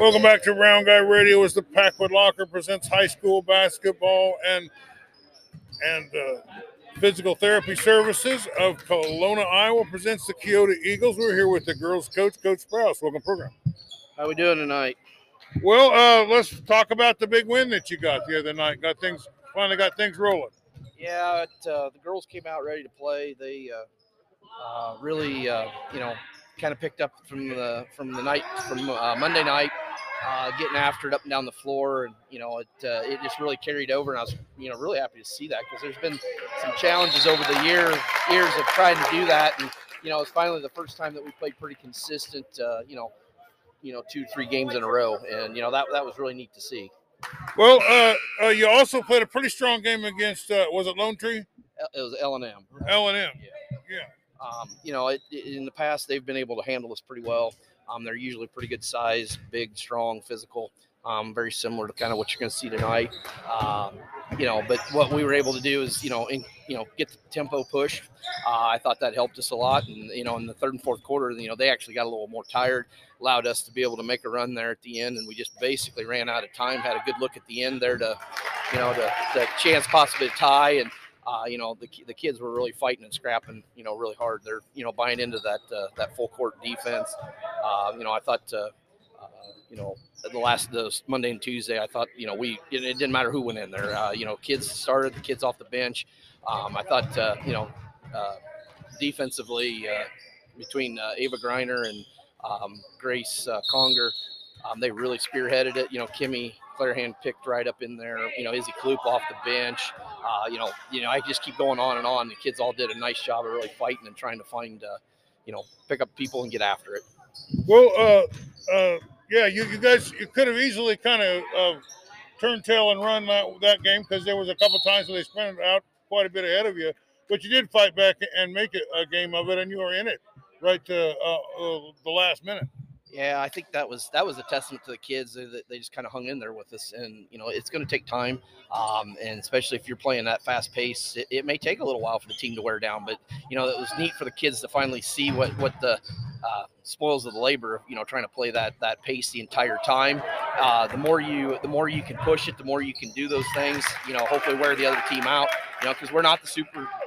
Welcome back to Round Guy Radio as the Packwood Locker presents high school basketball and Physical Therapy Services of Kelowna, Iowa presents the Kyoto Eagles. We're here with the girls' coach, Coach Sprouse. Welcome to the program. How we doing tonight? Well, let's talk about the big win that you got the other night. Finally got things rolling. Yeah, the girls came out ready to play. They really, kind of picked up from Monday night. Getting after it up and down the floor, and it just really carried over, and I was really happy to see that, because there's been some challenges over the years of trying to do that, and it's finally the first time that we played pretty consistent, 2-3 games in a row, and that was really neat to see. Well, you also played a pretty strong game against was it Lone Tree? It was L&M. L&M. Yeah. In the past they've been able to handle us pretty well. They're usually pretty good size, big, strong, physical, very similar to kind of what you're going to see tonight. But what we were able to do is, get the tempo push. I thought that helped us a lot. And, in the third and fourth quarter, they actually got a little more tired, allowed us to be able to make a run there at the end. And we just basically ran out of time, had a good look at the end there to chance possibly to tie. And, the kids were really fighting and scrapping, really hard. They're, buying into that full court defense. I thought, those Monday and Tuesday, I thought, it didn't matter who went in there. Kids started, the kids off the bench. I thought, defensively between Ava Greiner and Grace Conger, they really spearheaded it. Kimmy Claire Hand picked right up in there. Izzy Kalupa off the bench. I just keep going on and on. The kids all did a nice job of really fighting and trying to find, pick up people and get after it. Well, you guys, you could have easily kind of turned tail and run that game, because there was a couple times where they sprinted out quite a bit ahead of you, but you did fight back and make a game of it, and you were in it right to the last minute. Yeah, I think that was a testament to the kids. They just kind of hung in there with us, and it's going to take time, and especially if you're playing that fast pace, it may take a little while for the team to wear down. But it was neat for the kids to finally see what the spoils of the labor, trying to play that pace the entire time. The more you can push it, the more you can do those things. Hopefully wear the other team out. Because we're not the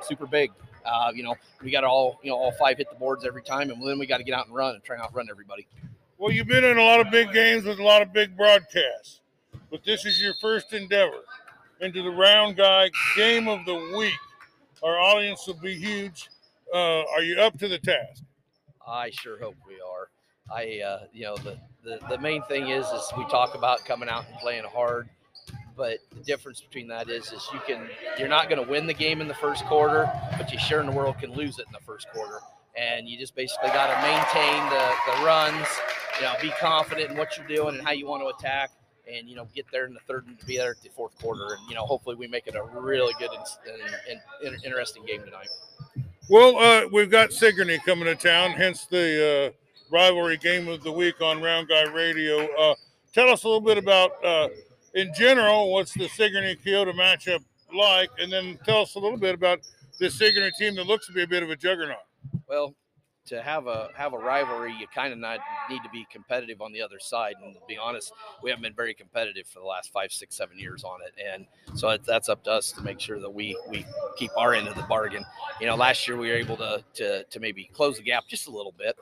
super big. We got all five hit the boards every time, and then we got to get out and run and try and outrun everybody. Well, you've been in a lot of big games with a lot of big broadcasts, but this is your first endeavor into the Round Guy Game of the Week. Our audience will be huge. Are you up to the task? I sure hope we are. The main thing is we talk about coming out and playing hard. But the difference between that is you're not going to win the game in the first quarter, but you sure in the world can lose it in the first quarter. And you just basically got to maintain the runs, be confident in what you're doing and how you want to attack, and, get there in the third and be there at the fourth quarter. And, hopefully we make it a really good and interesting game tonight. Well, we've got Sigourney coming to town, hence the rivalry game of the week on Round Guy Radio. Tell us a little bit about in general, what's the Sigourney-Kyoto matchup like? And then tell us a little bit about this Sigourney team that looks to be a bit of a juggernaut. Well, to have a rivalry, you kind of need to be competitive on the other side. And to be honest, we haven't been very competitive for the last 5, 6, 7 years on it. And so that's up to us to make sure that we keep our end of the bargain. Last year we were able to maybe close the gap just a little bit.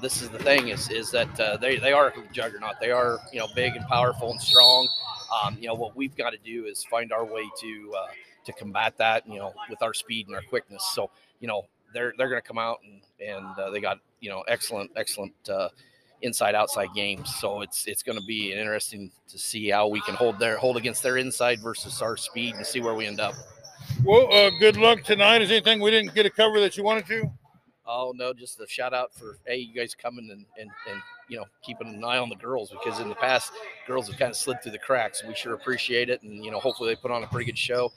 This is the thing is that they are a juggernaut. They are, big and powerful and strong. What we've got to do is find our way to combat that, with our speed and our quickness. So, they're going to come out and they got, excellent inside outside games. So it's going to be interesting to see how we can hold against their inside versus our speed and see where we end up. Well, good luck tonight. Is anything we didn't get to cover that you wanted to? Oh, no, just a shout-out for, hey, you guys coming and keeping an eye on the girls, because in the past, girls have kind of slid through the cracks. We sure appreciate it, and, hopefully they put on a pretty good show.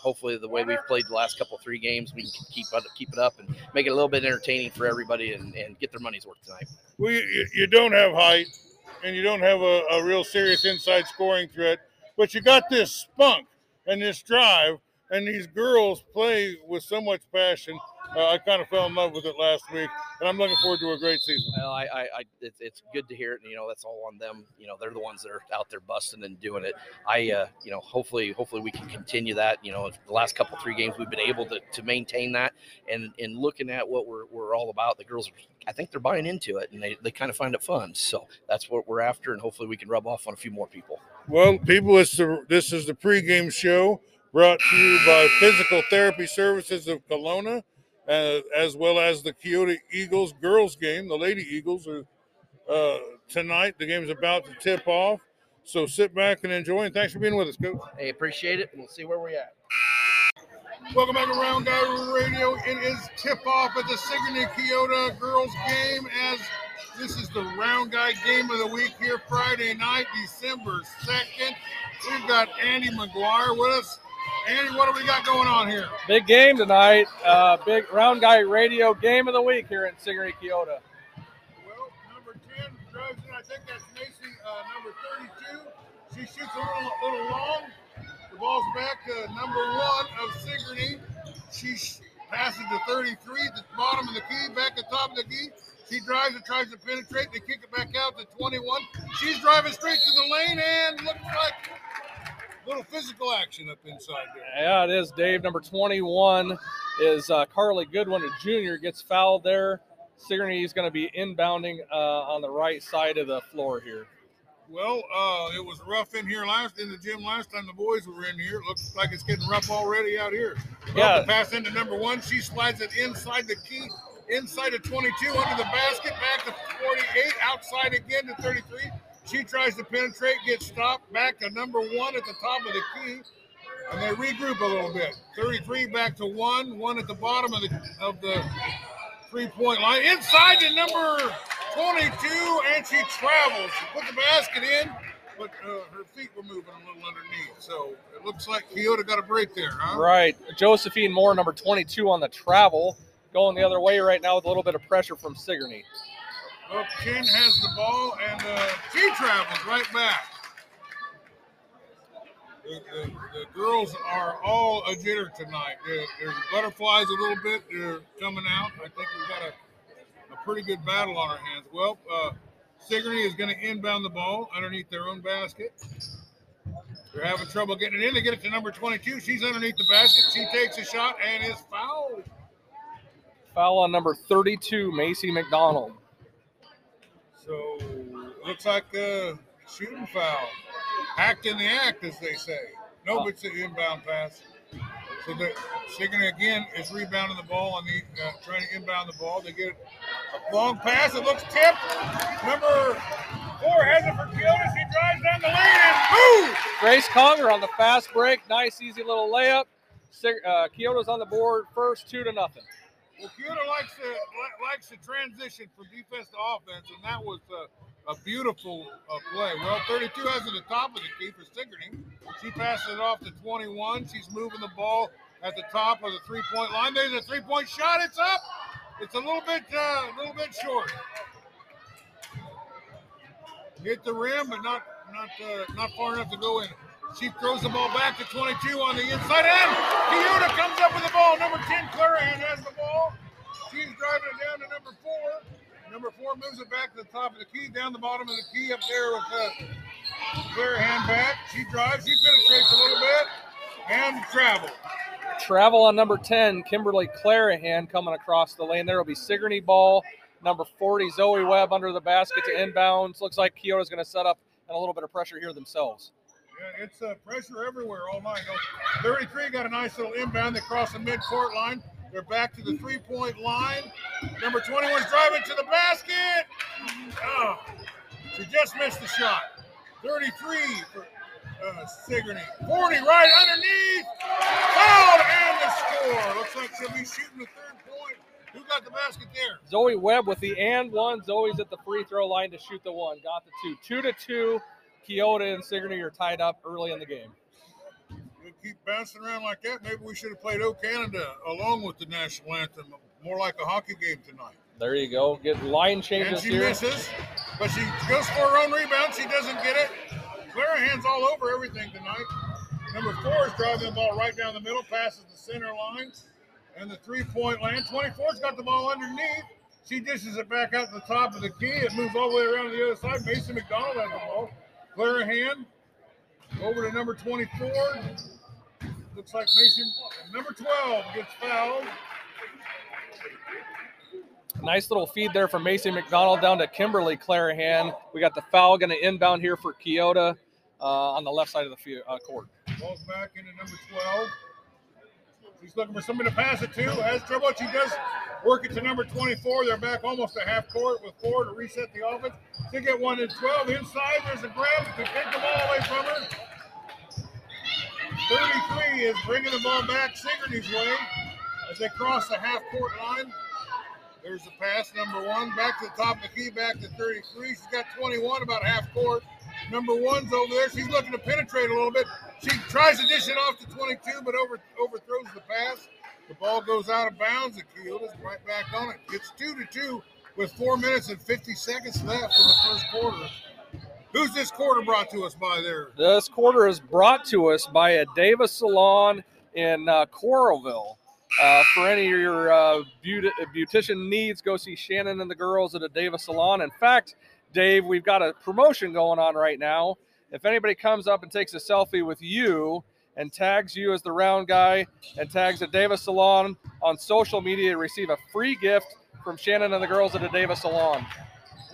Hopefully the way we've played the last couple, 3 games, we can keep it up and make it a little bit entertaining for everybody and get their money's worth tonight. Well, you don't have height, and you don't have a real serious inside scoring threat, but you got this spunk and this drive, and these girls play with so much passion. I kind of fell in love with it last week, and I'm looking forward to a great season. Well, it's good to hear it, and, you know, that's all on them. You know, they're the ones that are out there busting and doing it. You know, hopefully we can continue that. You know, the last couple, three games we've been able to maintain that, and looking at what we're all about, the girls, I think they're buying into it, and they kind of find it fun. So that's what we're after, and hopefully we can rub off on a few more people. Well, people, this is the pregame show brought to you by Physical Therapy Services of Kelowna, as well as the Kyoto Eagles girls game. The Lady Eagles are tonight. The game's about to tip off. So sit back and enjoy, and thanks for being with us, Coach. Hey, appreciate it. We'll see where we're at. Welcome back to Round Guy Radio. It is tip-off at the Sigourney Kyoto girls game, as this is the Round Guy game of the week here Friday night, December 2nd. We've got Andy McGuire with us. Andy, what do we got going on here? Big game tonight. Big Round Guy Radio game of the week here in Sigourney, Kyoto. Well, number 10, I think that's Macy, number 32. She shoots a little long. The ball's back to number 1 of Sigourney. She passes to 33 at the bottom of the key, back to top of the key. She drives and tries to penetrate. They kick it back out to 21. She's driving straight to the lane, and looks like a little physical action up inside there. Yeah, it is, Dave. Number 21 is Carly Goodwin, a junior, gets fouled there. Sigourney is going to be inbounding on the right side of the floor here. Well, it was rough in here in the gym last time the boys were in here. It looks like it's getting rough already out here. Yeah. Pass into number 1. She slides it inside the key, inside of 22, under the basket, back to 48, outside again to 33. She tries to penetrate, gets stopped, back to number 1 at the top of the key, and they regroup a little bit. 33 back to 1 at the bottom of the three-point line. Inside to number 22, and she travels. She put the basket in, but her feet were moving a little underneath, so it looks like Kyoto got a break there, huh? Right. Josephine Moore, number 22, on the travel, going the other way right now with a little bit of pressure from Sigourney. Well, Ken has the ball, and she travels right back. The girls are all a jitter tonight. There's butterflies a little bit. They're coming out. I think we've got a pretty good battle on our hands. Well, Sigourney is going to inbound the ball underneath their own basket. They're having trouble getting it in. They get it to number 22. She's underneath the basket. She takes a shot and is fouled. Foul on number 32, Macy McDonald. So looks like a shooting foul. Act in the act, as they say. No, but it's an inbound pass. So Sigourney again is rebounding the ball, trying to inbound the ball. They get a long pass. It looks tipped. Number 4 has it for Kyoto. She drives down the lane and boom! Grace Conger on the fast break. Nice, easy little layup. Kyoto's on the board first, 2-0. Well, Kyoto likes to transition from defense to offense, and that was a beautiful play. Well, 32 has it at the top of the key for Sigourney. She passes it off to 21. She's moving the ball at the top of the three-point line. There's a three-point shot. It's up. It's a little bit short. Hit the rim, but not far enough to go in. She throws the ball back to 22 on the inside, and Kyoto comes up with the ball. Number 10, Clarahan, has the ball. She's driving it down to number 4. Number 4 moves it back to the top of the key, down the bottom of the key up there with Clarahan back. She drives, she penetrates a little bit, and travel. Travel on number 10, Kimberly Clarahan coming across the lane. There will be Sigourney ball. Number 40, Zoe Webb under the basket to inbounds. Looks like Kyoto's going to set up and a little bit of pressure here themselves. Yeah, it's pressure everywhere all night. 33 got a nice little inbound. They cross the mid-court line. They're back to the three-point line. Number 21's driving to the basket. Oh, she just missed the shot. 33 for Sigourney. 40 right underneath. Fouled and the score. Looks like she'll be shooting the third point. Who got the basket there? Zoe Webb with the and one. Zoe's at the free throw line to shoot the one. Got the two. 2-2. Kyoto and Sigourney are tied up early in the game. We keep bouncing around like that. Maybe we should have played "O Canada" along with the national anthem, more like a hockey game tonight. There you go. Get line changes here. And she misses, but she goes for her own rebound. She doesn't get it. Clarahan's all over everything tonight. Number 4 is driving the ball right down the middle, passes the center line, and the three-point land. 24's got the ball underneath. She dishes it back out to the top of the key. It moves all the way around to the other side. Macy McDonald has the ball. Clarahan over to number 24. Looks like Macy, number 12, gets fouled. Nice little feed there from Macy McDonald down to Kimberly Clarahan. We got the foul going to inbound here for Kyoto on the left side of the field, court. Ball's back into number 12. She's looking for somebody to pass it to. Has trouble. She does work it to number 24. They're back almost to half court with 4 to reset the offense. They get one in 12. Inside, there's a grab to take the ball away from her. 33 is bringing the ball back Sigourney's way as they cross the half court line. There's the pass, number 1, back to the top of the key, back to 33. She's got 21, about half court. Number 1's over there. She's looking to penetrate a little bit. She tries to dish it off to 22, but overthrows the pass. The ball goes out of bounds. The field is right back on it. It's 2-2 with 4 minutes and 50 seconds left in the first quarter. Who's this quarter brought to us by there? This quarter is brought to us by Aveda Salon in Coralville. For any of your beautician needs, go see Shannon and the girls at Aveda Salon. In fact, Dave, we've got a promotion going on right now. If anybody comes up and takes a selfie with you and tags you as the round guy and tags Aveda Salon on social media, receive a free gift from Shannon and the girls at Aveda Salon.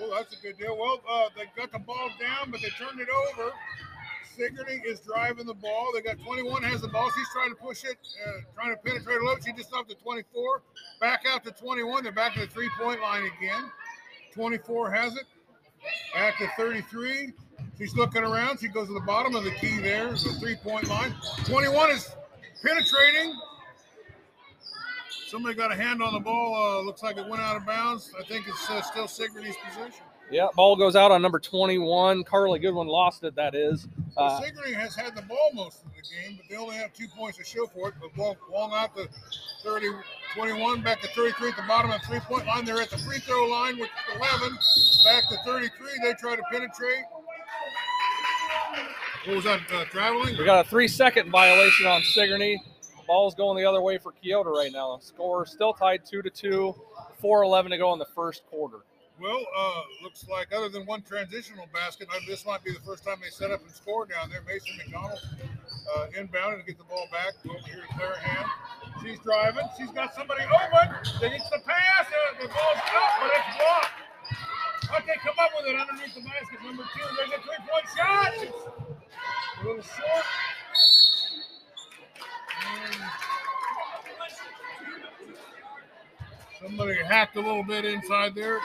Well, that's a good deal. Well, they got the ball down, but they turned it over. Sigourney is driving the ball. They got 21, has the ball. She's trying to push it, trying to penetrate a little. She just up to 24. Back out to 21. They're back to the three-point line again. 24 has it. Back to 33. She's looking around. She goes to the bottom of the key there, the three-point line. 21 is penetrating. Somebody got a hand on the ball. Looks like it went out of bounds. I think it's still Sigourney's possession. Yeah, ball goes out on number 21. Carly Goodwin lost it, that is. So Sigourney has had the ball most of the game, but they only have 2 points to show for it. But ball out to 30, 21, back to 33 at the bottom of the three-point line. They're at the free throw line with 11. Back to 33. They try to penetrate. What was that, traveling? We got a 3-second violation on Sigourney. Ball's going the other way for Kyoto right now. Score still tied 2-2, 4:11 to go in the first quarter. Well, looks like other than one transitional basket, this might be the first time they set up and score down there. Macy McDonald inbounded to get the ball back. Over here to Clarahan. She's driving. She's got somebody open. They get the pass. The ball's up, but it's blocked. Okay, come up with it underneath the basket. Number 2, there's a three-point shot. It's a little short. Somebody hacked a little bit inside there.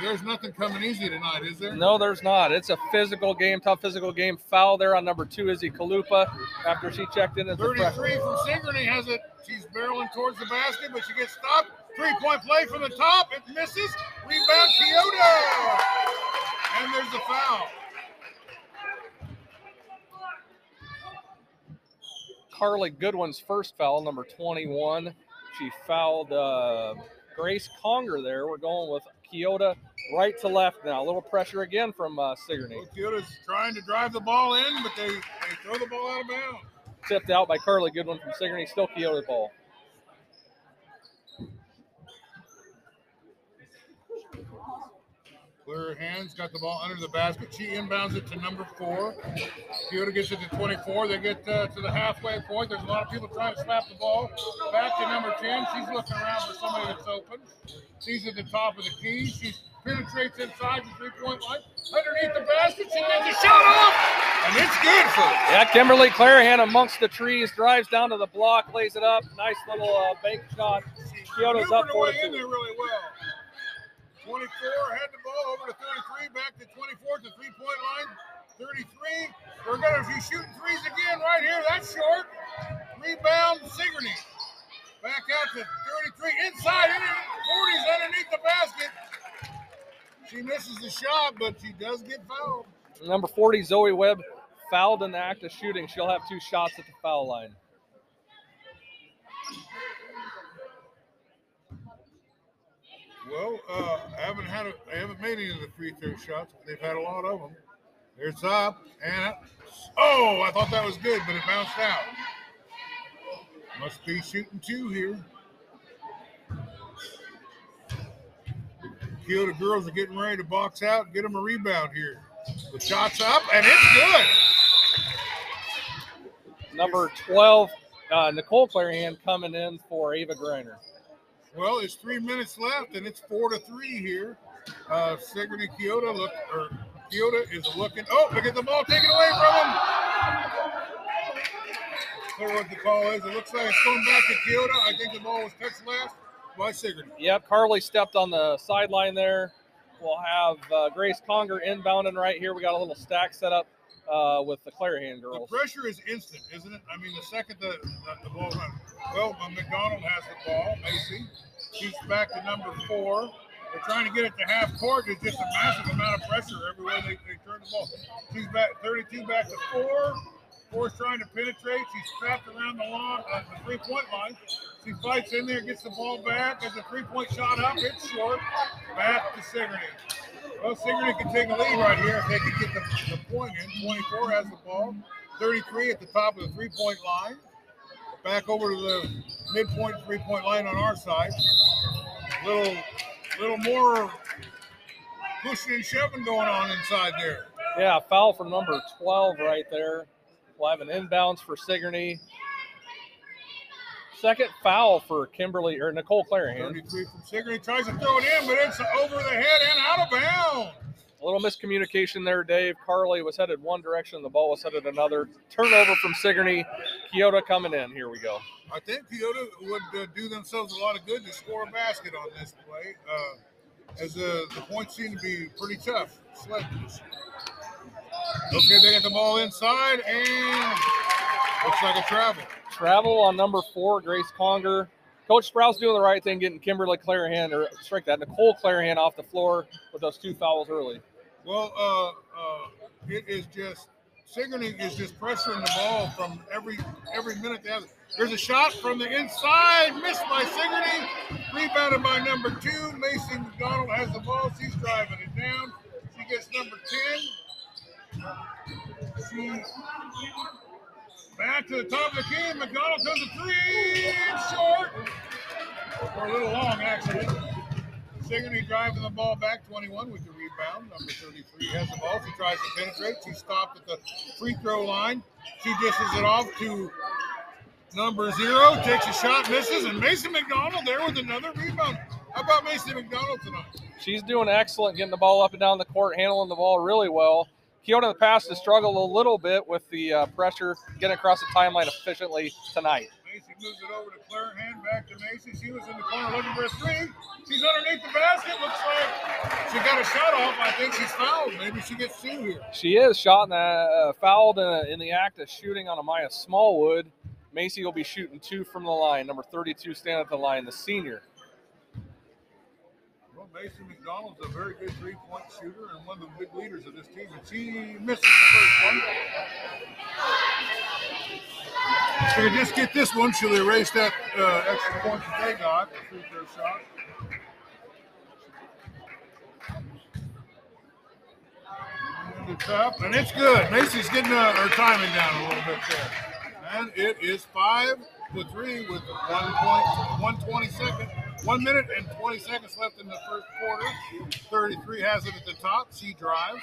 There's nothing coming easy tonight, is there? No, there's not. It's a physical game, tough physical game. Foul there on number 2, Izzy Kalupa, after she checked in. 33 from Sigourney has it. She's barreling towards the basket, but she gets stopped. Three-point play from the top. It misses. Rebound, Kyoto. And there's the foul. Carly Goodwin's first foul, number 21. She fouled Grace Conger there. We're going with Kyoto right to left now. A little pressure again from Sigourney. Well, Kyoto's trying to drive the ball in, but they throw the ball out of bounds. Tipped out by Carly Goodwin from Sigourney. Still Kyoto ball. Clarahan's got the ball under the basket. She inbounds it to number 4. Kyoto gets it to 24. They get to the halfway point. There's a lot of people trying to slap the ball. Back to number 10. She's looking around for somebody that's open. She's at the top of the key. She penetrates inside the three-point line. Underneath the basket, she gets a shot off, and it's good for her. Yeah, Kimberly Clarahan amongst the trees, drives down to the block, lays it up. Nice little bank shot. Kyoto's up for it. She's in there really well. 24 had the ball over to 33, back to 24 at the three-point line. 33, they're going to be shooting threes again right here. That's short. Rebound, Sigourney. Back out to 33, inside, 40's underneath the basket. She misses the shot, but she does get fouled. Number 40, Zoe Webb, fouled in the act of shooting. She'll have 2 shots at the foul line. Well, I haven't made any of the free throw shots. They've had a lot of them. There's up, and I thought that was good, but it bounced out. Must be shooting two here. Kyoto girls are getting ready to box out and get them a rebound here. The shot's up, and it's good. Number 12, Nicole Clarahan coming in for Ava Greiner. Well, it's 3 minutes left, and it's 4-3 here. Sigourney Kyoto look, or Kyoto is looking. Oh, they get the ball taken away from him. I don't know what the call is. It looks like it's going back to Kyoto. I think the ball was touched last by Sigourney. Yep, Carly stepped on the sideline there. We'll have Grace Conger inbounding right here. We got a little stack set up with the Clarahan girls. The pressure is instant, isn't it? I mean, the second the ball runs. Well, McDonald has the ball, Macy. She's back to number 4. They're trying to get it to half court. It's just a massive amount of pressure everywhere they turn the ball. She's back 32 back to 4. 4's trying to penetrate. She's trapped around the lawn, the three-point line. She fights in there, gets the ball back. As a three-point shot up, it's short. Back to Sigourney. Well, Sigourney can take a lead right here if they can get the point in. 24 has the ball. 33 at the top of the three-point line. Back over to the midpoint three-point line on our side. Little more pushing and shoving going on inside there. Yeah, foul from number 12 right there. We'll have an inbounds for Sigourney. Second foul for Kimberly or Nicole Clarahan. 33 from Sigourney, tries to throw it in, but it's over the head and out of bounds. A little miscommunication there, Dave. Carly was headed one direction, the ball was headed another. Turnover from Sigourney. Kyoto coming in. Here we go. I think Kyoto would do themselves a lot of good to score a basket on this play, as the points seem to be pretty tough. Sledges. Okay, they get the ball inside, and looks like a travel. Travel on number 4, Grace Conger. Coach Sprouse doing the right thing, getting Kimberly Clarahan, or strike that, Nicole Clarahan off the floor with those 2 fouls early. Well, it is just, Sigourney is just pressuring the ball from every minute they have. There's a shot from the inside, missed by Sigourney, rebounded by number 2. Macy McDonald has the ball, she's driving it down. She gets number 10. Back to the top of the key. McDonald does a three. Short. For a little long, actually. Sigourney driving the ball back. 21 with the rebound. Number 33 has the ball. She tries to penetrate. She stopped at the free throw line. She dishes it off to number 0. Takes a shot, misses. And Macy McDonald there with another rebound. How about Macy McDonald tonight? She's doing excellent getting the ball up and down the court, handling the ball really well. Kyoto in the past has struggled a little bit with the pressure, getting across the timeline efficiently tonight. Macy moves it over to Clarahan, back to Macy. She was in the corner looking for a three. She's underneath the basket. Looks like she got a shot off. I think she's fouled. Maybe she gets 2 here. She is shot and fouled in the act of shooting on Amaya Smallwood. Macy will be shooting 2 from the line. Number 32 standing at the line, the senior. Macy McDonald's a very good three-point shooter and one of the big leaders of this team, and she misses the first one. If they just get this one, she'll erase that extra point that they got, the free throw shot. And it's up, and it's good. Macy's getting her timing down a little bit there. And it is 5-3 with 1 point, 120 seconds. 1 minute and 20 seconds left in the first quarter. 33 has it at the top. She drives.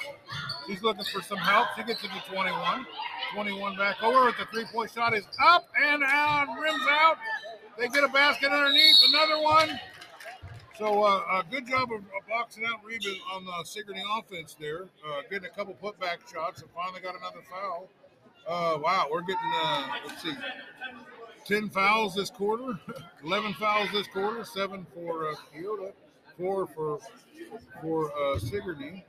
She's looking for some help. She gets it to 21. 21 back over. The three-point shot is up and out. Rims out. They get a basket underneath. Another one. So a good job of boxing out Reba on the Sigourney offense there. Getting a couple putback shots and finally got another foul. Wow, we're getting, let's see. 10 fouls this quarter, 11 fouls this quarter, 7 for Kyoto, 4 for Sigourney.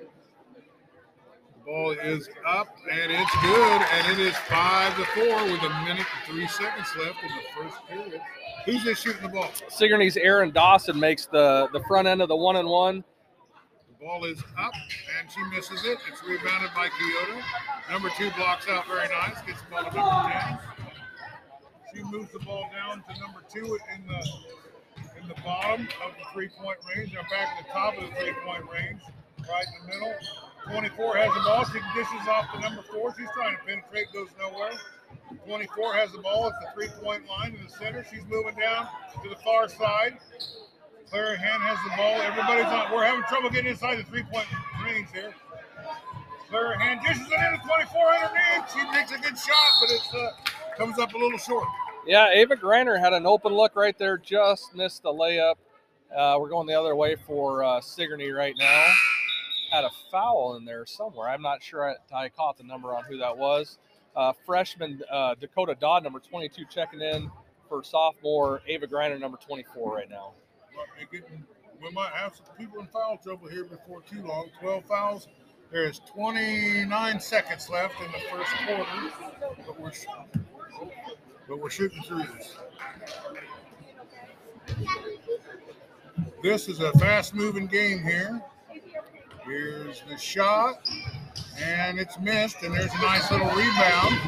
The ball is up, and it's good, and it is 5-4 with 1 minute and 3 seconds left in the first period. Who's just shooting the ball? Sigourney's Aaron Dawson makes the front end of the 1-and-1. The ball is up, and she misses it. It's rebounded by Kyoto. Number 2 blocks out very nice, gets the ball to number 10. She moves the ball down to number 2 in the bottom of the three-point range. Now back at the top of the three-point range, right in the middle. 24 has the ball. She dishes off to number 4. She's trying to penetrate, goes nowhere. 24 has the ball at the three-point line in the center. She's moving down to the far side. Clarahan has the ball. Everybody's on. We're having trouble getting inside the three-point range here. Clarahan dishes it in at 24 underneath. She makes a good shot, but it comes up a little short. Yeah, Ava Greiner had an open look right there. Just missed the layup. We're going the other way for Sigourney right now. Had a foul in there somewhere. I'm not sure I caught the number on who that was. Freshman Dakota Dodd, number 22, checking in for sophomore Ava Greiner, number 24 right now. We might have some people in foul trouble here before too long. 12 fouls. There is 29 seconds left in the first quarter, but we're shooting through this. This is a fast-moving game here. Here's the shot, and it's missed, and there's a nice little rebound.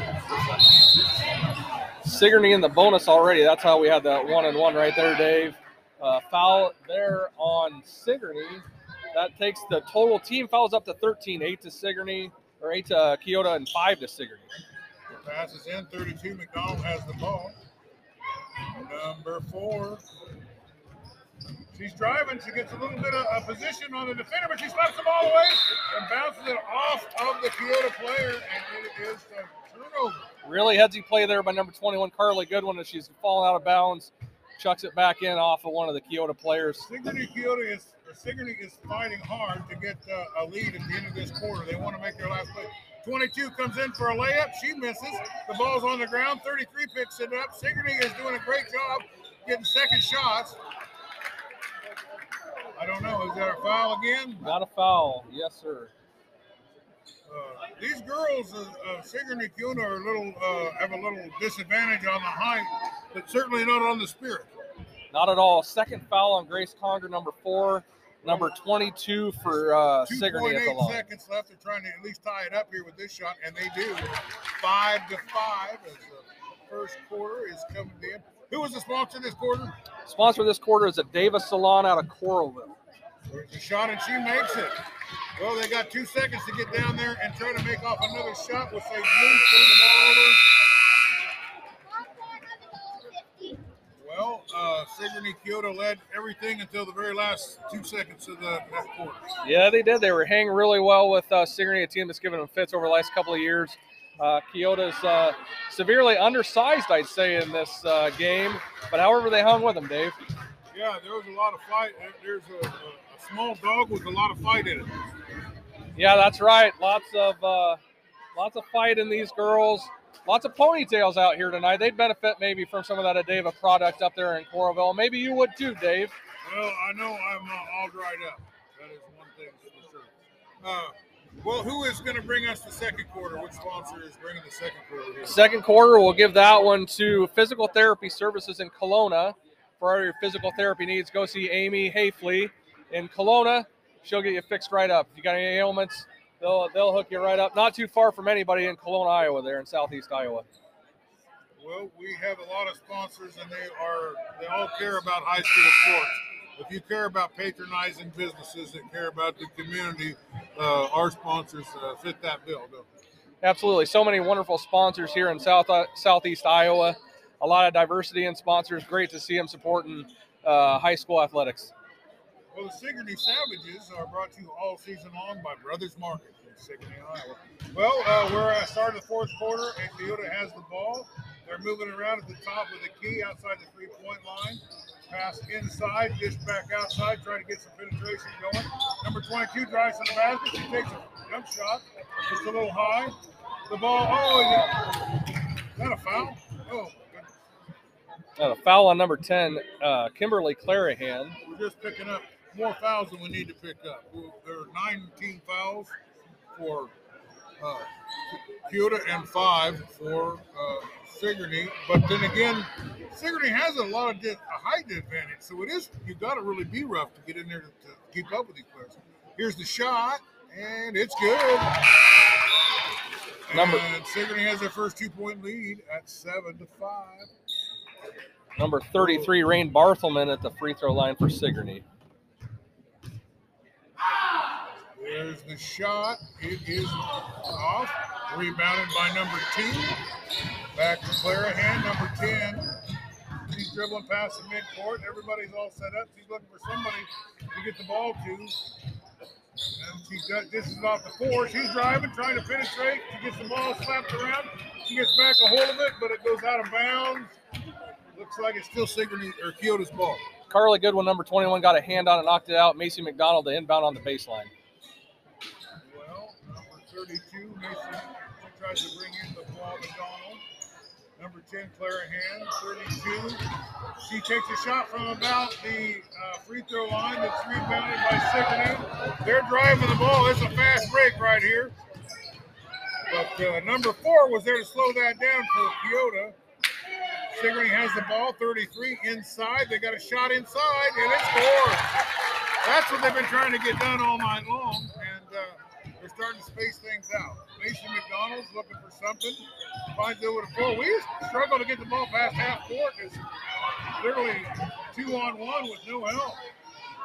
Sigourney in the bonus already. That's how we had that one-and-one right there, Dave. Foul there on Sigourney. That takes the total team fouls up to 13, 8 to Sigourney, or 8 to Kyoto, and 5 to Sigourney. Passes in, 32, McDonald has the ball. Number 4. She's driving. She gets a little bit of a position on the defender, but she slaps the ball away and bounces it off of the Kyoto player, and it is a turnover. Really headsy play there by number 21, Carly Goodwin, as she's fallen out of bounds, chucks it back in off of one of the Kyoto players. Sigourney is fighting hard to get a lead at the end of this quarter. They want to make their last play. 22 comes in for a layup. She misses. The ball's on the ground. 33 picks it up. Sigourney is doing a great job getting second shots. I don't know. Is that a foul again? Not a foul. Yes, sir. These girls of Sigourney Kuna are have a little disadvantage on the height, but certainly not on the spirit. Not at all. Second foul on Grace Conger, number 4, number 22 for Sigourney at the line. 2.8 seconds left. They're trying to at least tie it up here with this shot, and they do. 5-5 as the first quarter is coming in. Who was the sponsor this quarter? Sponsor this quarter is Aveda Salon out of Coralville. There's the shot, and she makes it. Well, they got 2 seconds to get down there and try to make off another shot, which they do. Turn the ball over. Well, Sigourney Kyoto led everything until the very last 2 seconds of the quarter. Yeah, they did. They were hanging really well with Sigourney, a team that's given them fits over the last couple of years. Kyoto's severely undersized, I'd say, in this game. But however, they hung with them, Dave. Yeah, there was a lot of fight. There's a small dog with a lot of fight in it. Yeah, that's right. Lots of fight in these girls. Lots of ponytails out here tonight. They'd benefit maybe from some of that Adeva product up there in Coralville. Maybe you would too, Dave. Well, I know I'm all dried up. That is one thing for sure. Well, who is going to bring us the second quarter? Which sponsor is bringing the second quarter here? Second quarter, we'll give that one to Physical Therapy Services in Kelowna. For all your physical therapy needs, go see Amy Hafley in Kelowna. She'll get you fixed right up. If you got any ailments, they'll hook you right up. Not too far from anybody in Kelowna, Iowa, there in southeast Iowa. Well, we have a lot of sponsors, and they all care about high school sports. If you care about patronizing businesses that care about the community, our sponsors fit that bill, don't they? Absolutely. So many wonderful sponsors here in southeast Iowa. A lot of diversity in sponsors. Great to see them supporting high school athletics. Well, the Sigourney Savages are brought to you all season long by Brothers Market in Sigourney, Iowa. Well, we're at the start of the fourth quarter, and Toyota has the ball. They're moving around at the top of the key outside the three-point line. Pass inside, dish back outside, trying to get some penetration going. Number 22 drives to the basket. She takes a jump shot. Just a little high. The ball, is that a foul? Oh. A foul on number 10, Kimberly Clarahan. We're just picking up more fouls than we need to pick up. There are 19 fouls for Kyoto and 5 for Sigourney. But then again, Sigourney has a lot of height advantage, so it is, you've got to really be rough to get in there to keep up with these players. Here's the shot, and it's good. And Sigourney has their first 2-point lead at 7-5. Number 33, Rain Bartelman at the free throw line for Sigourney. There's the shot. It is off. Rebounded by number 2. Back to Clarahan, number 10. She's dribbling past the midcourt. Everybody's all set up. She's looking for somebody to get the ball to. And she's got this is off the 4. She's driving, trying to penetrate. She gets the ball slapped around. She gets back a hold of it, but it goes out of bounds. Looks like it's still Sigourney or Kyoto's ball. Carly Goodwin, number 21, got a hand on and knocked it out. Macy McDonald, the inbound on the baseline. Well, number 32, Macy tries to bring in the ball to McDonald. Number 10, Clarahan, 32. She takes a shot from about the free throw line. That's rebounded by Sigourney. They're driving the ball. It's a fast break right here. But number 4 was there to slow that down for Kyoto. Sigourney has the ball, 33, inside. They got a shot inside, and it scores. That's what they've been trying to get done all night long, and they're starting to space things out. Mason McDonald's looking for something. Finds it over the floor. We struggle to get the ball past half court. It's literally 2-on-1 with no help.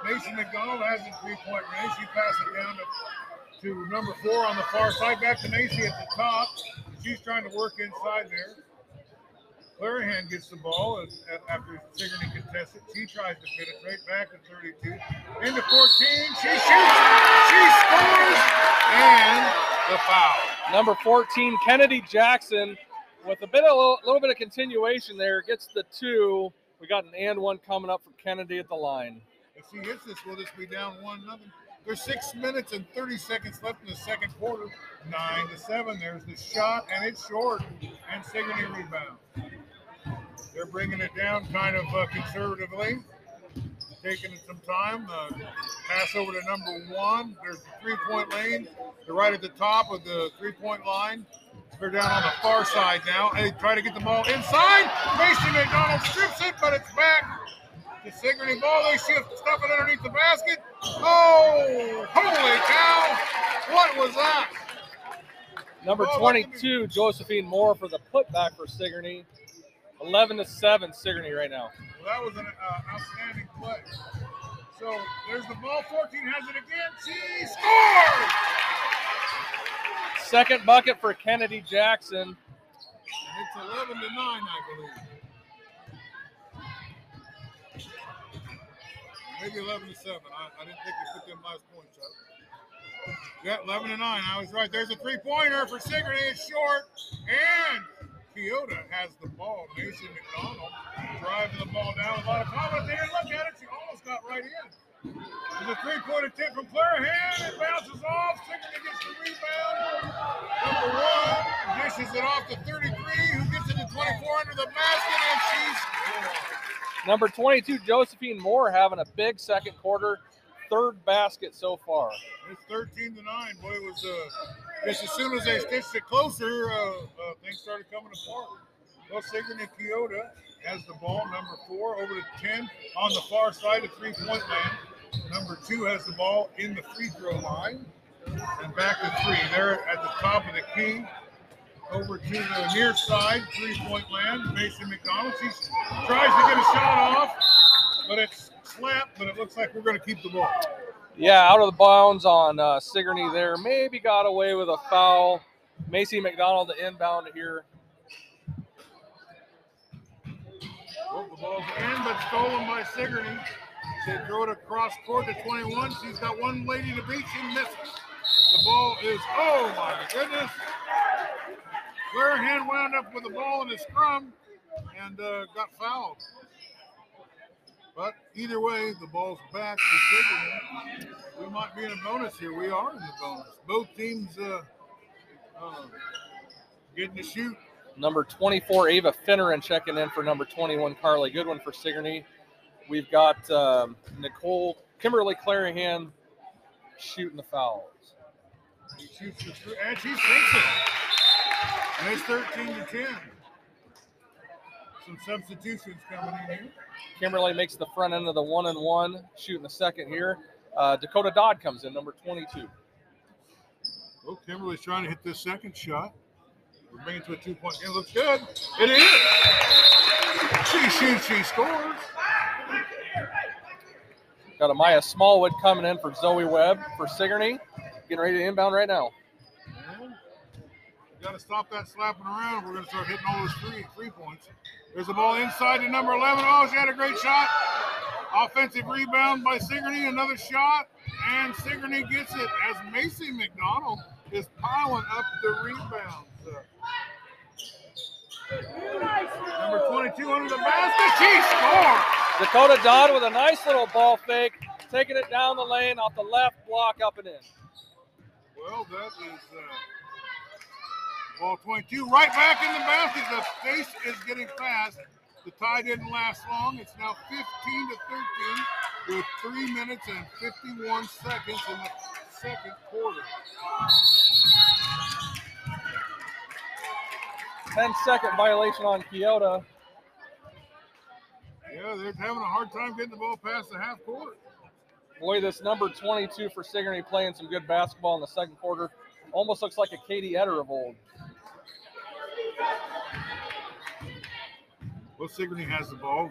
Mason McDonald has a three-point range. She passes it down to number 4 on the far side. Back to Macy at the top. She's trying to work inside there. Clarahan gets the ball after Sigourney contests it. She tries to penetrate back to 32. Into 14. She shoots. She scores. And the foul. Number 14, Kennedy Jackson, with a little bit of continuation there, gets the 2. We got an and one coming up for Kennedy at the line. If she hits this, will this be down 1-0? There's 6 minutes and 30 seconds left in the second quarter. 9-7. There's the shot, and it's short. And Sigourney rebound. They're bringing it down kind of conservatively, taking it some time. Pass over to number 1. There's the three-point lane. They're right at the top of the three-point line. They're down on the far side now. They try to get the ball inside. Mason McDonald strips it, but it's back to Sigourney ball. They shift, stuff it underneath the basket. Oh, holy cow. What was that? Number 22, Josephine Moore for the putback for Sigourney. 11-7, Sigourney right now. Well, that was an outstanding play. So there's the ball. 14 has it again. She scores. Second bucket for Kennedy Jackson. It's 11-9, I believe. Maybe 11-7. I didn't think they put them last points up. Yeah, 11-9. I was right. There's a three-pointer for Sigourney. It's short and. Kyoto has the ball. Mason McDonald driving the ball down. A lot of confidence there. Look at it. She almost got right in. There's a three-point attempt from Clarahan. It bounces off. Sigourney gets the rebound. Number 1 dishes it off to 33, who gets it to 24 under the basket, and she's scored. Number 22, Josephine Moore, having a big second quarter. Third basket so far. It's 13-9. Boy, it was just as soon as they stitched it closer, things started coming apart. Well, Sigourney Kyoto has the ball, number 4, over to 10 on the far side of three-point land. Number 2 has the ball in the free throw line and back to 3. They're at the top of the key. Over to the near side, three-point land. Mason McDonald, she tries to get a shot off, but it's slapped, but it looks like we're going to keep the ball. Yeah, out of the bounds on Sigourney there. Maybe got away with a foul. Macy McDonald, the inbound here. Oh, the ball's in, but stolen by Sigourney. They throw it across court to 21. She's got one lady to beat. She misses. The ball is, oh my goodness. Clarahan wound up with the ball in the scrum and got fouled. But either way, the ball's back to Sigourney. We might be in a bonus here. We are in the bonus. Both teams getting to shoot. Number 24, Ava Finneran, checking in for number 21, Carly Goodwin for Sigourney. We've got Kimberly Clarahan shooting the fouls. She shoots the three, and she takes it. And it's 13-10. Some substitutions coming in here. Kimberly makes the front end of the 1-and-1, shooting the second here. Dakota Dodd comes in, number 22. Well, Kimberly's trying to hit this second shot. We're bringing it to a two-point game. Looks good. It is. She shoots. She scores. Got Amaya Smallwood coming in for Zoe Webb for Sigourney. Getting ready to inbound right now. Got to stop that slapping around. We're going to start hitting all those three points. There's the ball inside to number 11. Oh, she had a great shot. Offensive rebound by Sigourney. Another shot. And Sigourney gets it as Macy McDonald is piling up the rebounds. Number 22 under the basket. She scores. Dakota Dodd with a nice little ball fake, taking it down the lane off the left block up and in. Well, that is ball 22. Right back in the basket. The pace is getting fast. The tie didn't last long. It's now 15-13 with 3 minutes and 51 seconds in the second quarter. 10-second violation on Kyoto. Yeah, they're having a hard time getting the ball past the half court. Boy, this number 22 for Sigourney playing some good basketball in the second quarter. Almost looks like a Katie Etter of old. Well, Sigourney has the ball.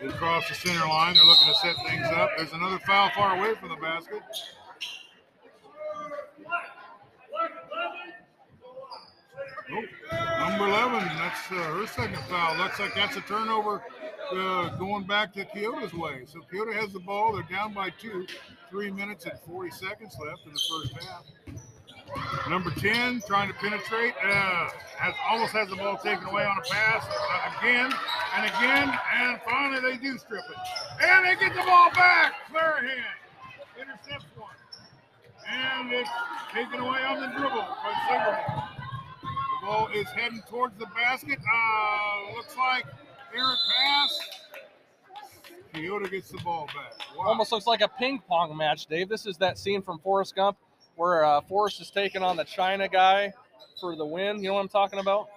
They cross the center line. They're looking to set things up. There's another foul far away from the basket. Nope. Number 11, that's her second foul. Looks like that's a turnover going back to Kyoto's way. So Kyoto has the ball. They're down by 2. 3 minutes and 40 seconds left in the first half. Number 10 trying to penetrate. Almost has the ball taken away on a pass. Again. And finally they do strip it. And they get the ball back. Clarahan intercepts one. And it's taken away on the dribble by Sigourney. Ball is heading towards the basket. Looks like errant pass. Kyoto gets the ball back. Wow. Almost looks like a ping pong match, Dave. This is that scene from Forrest Gump where Forrest is taking on the China guy for the win. You know what I'm talking about?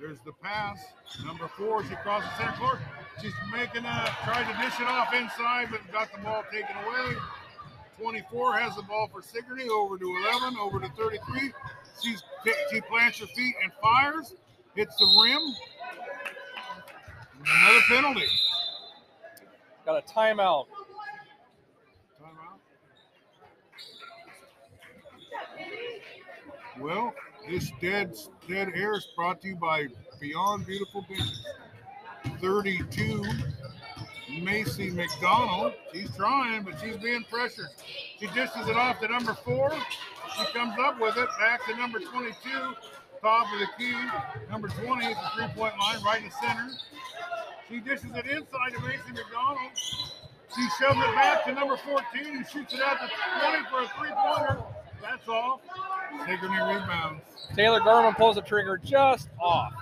There's the pass. Number 4, she crosses center court. She's tried to dish it off inside, but got the ball taken away. 24 has the ball for Sigourney. Over to 11, over to 33. She plants her feet and fires. Hits the rim. Another penalty. Got a timeout. Well, this dead air is brought to you by Beyond Beautiful Benches. 32. Macy McDonald. She's trying, but she's being pressured. She dishes it off to number 4. She comes up with it. Back to number 22. Top of the key. Number 20 is the three-point line right in the center. She dishes it inside to Macy McDonald. She shoves it back to number 14 and shoots it out to 20 for a three-pointer. That's all. Sigourney rebounds. Taylor Gorman pulls the trigger just off.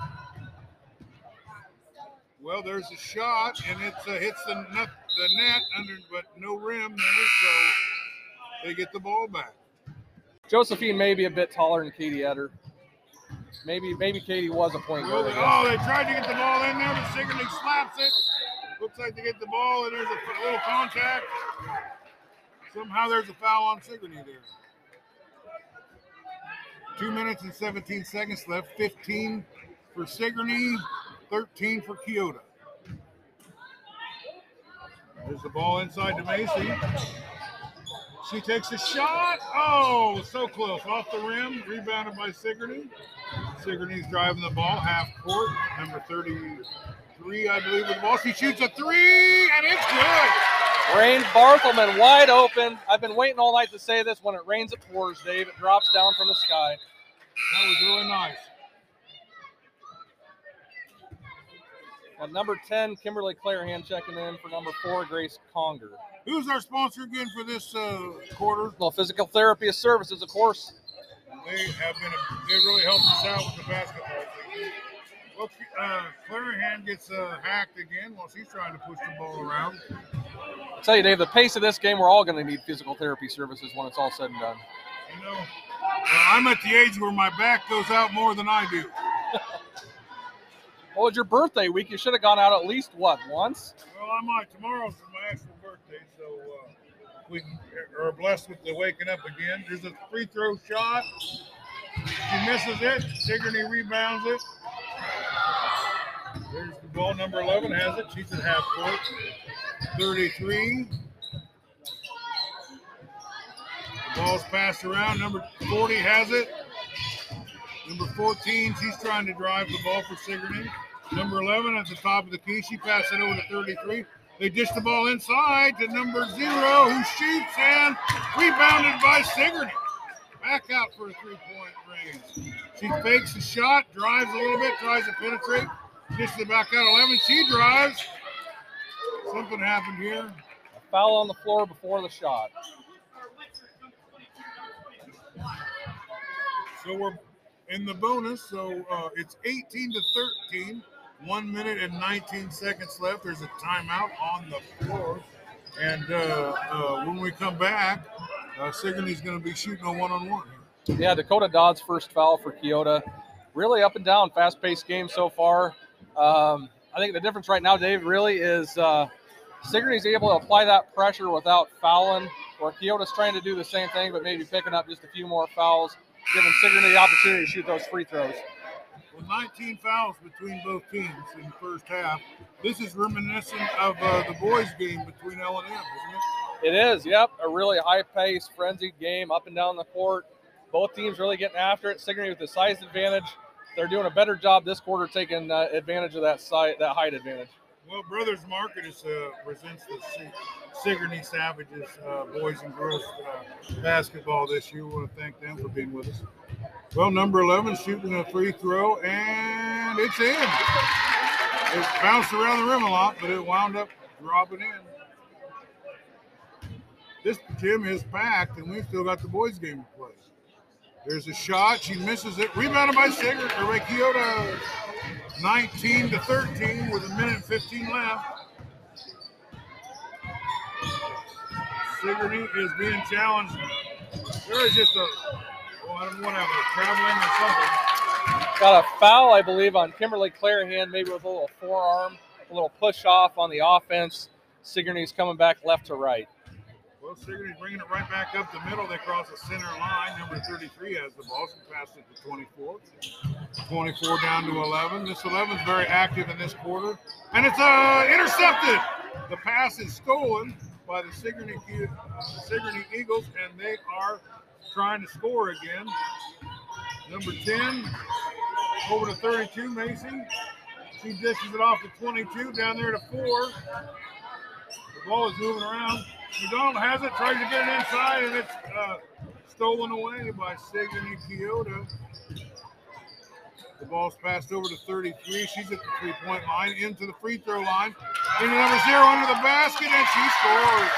Well, there's a shot, and it hits the net, under, but no rim there, so they get the ball back. Josephine may be a bit taller than Katie Etter. Maybe Katie was a point guard. Oh, they tried to get the ball in there, but Sigourney slaps it. Looks like they get the ball, and there's a little contact. Somehow there's a foul on Sigourney there. 2 minutes and 17 seconds left, 15 for Sigourney. 13 for Kyoto. There's the ball inside to Macy. She takes a shot. Oh, so close. Off the rim. Rebounded by Sigourney. Sigourney's driving the ball. Half court. Number 33, I believe, with the ball. She shoots a three, and it's good. Rain Bartelman wide open. I've been waiting all night to say this. When it rains, it pours, Dave. It drops down from the sky. That was really nice. At number 10, Kimberly Clarahan checking in for number 4, Grace Conger. Who's our sponsor again for this quarter? Well, Physical Therapy Services, of course. They really helped us out with the basketball thing. Well, Clarahan gets hacked again while she's trying to push the ball around. I tell you, Dave, the pace of this game, we're all going to need Physical Therapy Services when it's all said and done. You know, I'm at the age where my back goes out more than I do. Well, it's your birthday week. You should have gone out at least, what, once? Well, I might. Tomorrow's my actual birthday, so we are blessed with the waking up again. There's a free throw shot. She misses it. Sigourney rebounds it. There's the ball. Number 11 has it. She's at half court. 33. The ball's passed around. Number 40 has it. Number 14, she's trying to drive the ball for Sigourney. Number 11 at the top of the key. She passed it over to 33. They dish the ball inside to number 0, who shoots and rebounded by Sigourney. Back out for a three-point range. She fakes the shot, drives a little bit, tries to penetrate. Dishes it back out 11. She drives. Something happened here. A foul on the floor before the shot. So we're in the bonus. So it's 18 to 13. 1 minute and 19 seconds left. There's a timeout on the floor. And when we come back, Sigourney's going to be shooting a one-on-one. Yeah, Dakota Dodd's first foul for Kyoto. Really up and down, fast-paced game so far. I think the difference right now, Dave, really is Sigourney's able to apply that pressure without fouling, or Kyoto's trying to do the same thing but maybe picking up just a few more fouls, giving Sigourney the opportunity to shoot those free throws. Well, 19 fouls between both teams in the first half. This is reminiscent of the boys' game between L&M, isn't it? It is, yep. A really high-paced, frenzied game up and down the court. Both teams really getting after it. Sigourney with the size advantage. They're doing a better job this quarter taking advantage of that size, that height advantage. Well, Brothers Market is, presents the Sigourney Savages boys and girls basketball this year. We want to thank them for being with us. Well, number 11 shooting a free throw, and it's in. It bounced around the rim a lot, but it wound up dropping in. This gym is packed, and we've still got the boys' game to play. There's a shot. She misses it. Rebounded by Kyoto. 19 to 13 with a minute and 15 left. Sigourney is being challenged. There is just a, well, I don't know what happened, traveling or something. Got a foul, I believe, on Kimberly Clarahan, maybe with a little forearm, a little push off on the offense. Sigourney's coming back left to right. Well, Sigourney bringing it right back up the middle. They cross the center line. Number 33 has the ball. She passed it to 24. 24 down to 11. This 11 is very active in this quarter. And it's intercepted. The pass is stolen by the Sigourney Eagles, and they are trying to score again. Number 10 over to 32, Macy. She dishes it off to 22, down there to 4. The ball is moving around. McDonald has it, tries to get it inside, and it's stolen away by Sigourney Kyoto. The ball's passed over to 33. She's at the three-point line, into the free throw line. Into number 0, under the basket, and she scores.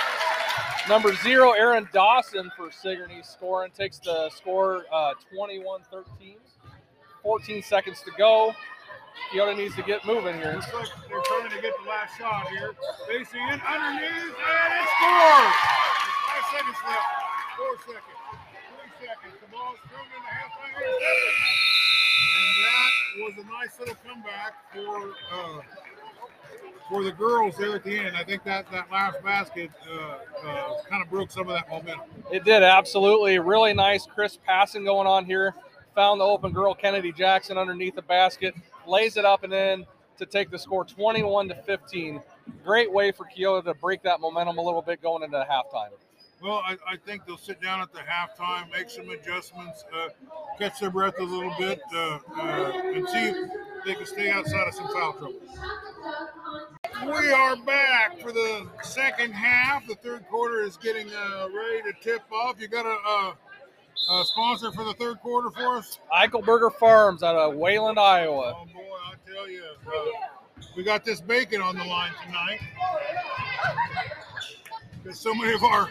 Number 0, Aaron Dawson for Sigourney scoring. Takes the score 21-13. 14 seconds to go. Kyoto needs to get moving here. Looks like they're trying to get the last shot here. Facing in, underneath, and it scores! 5 seconds left. 4 seconds. 3 seconds. The ball's thrown in the halfway line. And that was a nice little comeback for the girls there at the end. I think that last basket kind of broke some of that momentum. It did, absolutely. Really nice, crisp passing going on here. Found the open girl, Kennedy Jackson, underneath the basket. Lays it up and in to take the score 21 to 15. Great way for Kyoto to break that momentum a little bit going into halftime. Well, I think they'll sit down at the halftime, make some adjustments, catch their breath a little bit, and see if they can stay outside of some foul trouble. We are back for the second half. The third quarter is getting ready to tip off. You got to sponsor for the third quarter for us? Eichelberger Farms out of Wayland, Iowa. Oh, boy, I tell you. We got this bacon on the line tonight. Because so many of our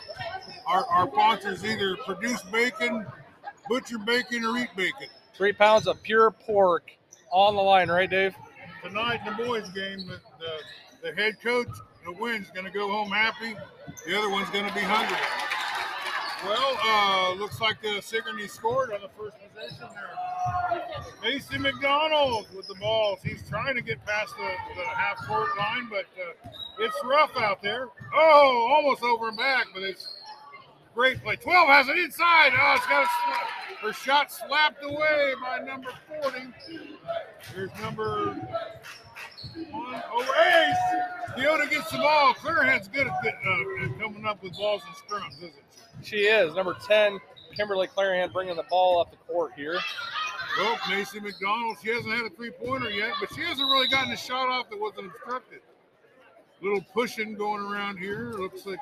sponsors either produce bacon, butcher bacon, or eat bacon. 3 pounds of pure pork on the line, right, Dave? Tonight in the boys' game, the head coach that wins is going to go home happy. The other one's going to be hungry. Well, looks like Sigourney scored on the first possession there. Macy McDonald with the ball. He's trying to get past the half-court line, but it's rough out there. Oh, almost over and back, but it's great play. 12 has it inside. Oh, it's got her shot slapped away by number 40. Here's number 1. Oh, Ace! Kyoto gets the ball. Clarahan's good at coming up with balls and scrums, isn't she? She is. Number 10, Kimberly Clarahan bringing the ball up the court here. Oh, Macy McDonald. She hasn't had a three-pointer yet, but she hasn't really gotten a shot off that wasn't obstructed. Little pushing going around here. Looks like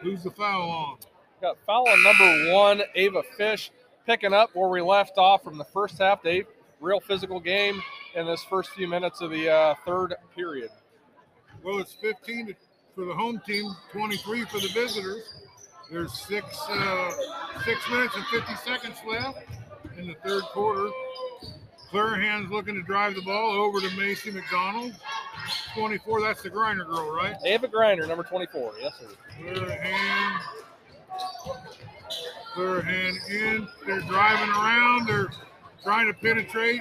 who's the foul on? Got foul on number one, Ava Fish, picking up where we left off from the first half. Dave, real physical game in this first few minutes of the third period. Well, it's 15 for the home team, 23 for the visitors. There's six minutes and 50 seconds left in the third quarter. Clarahan's looking to drive the ball over to Macy McDonald. 24, that's the Greiner girl, right? Ava Greiner, number 24, yes, sir. Clarahan in. They're driving around. They're trying to penetrate.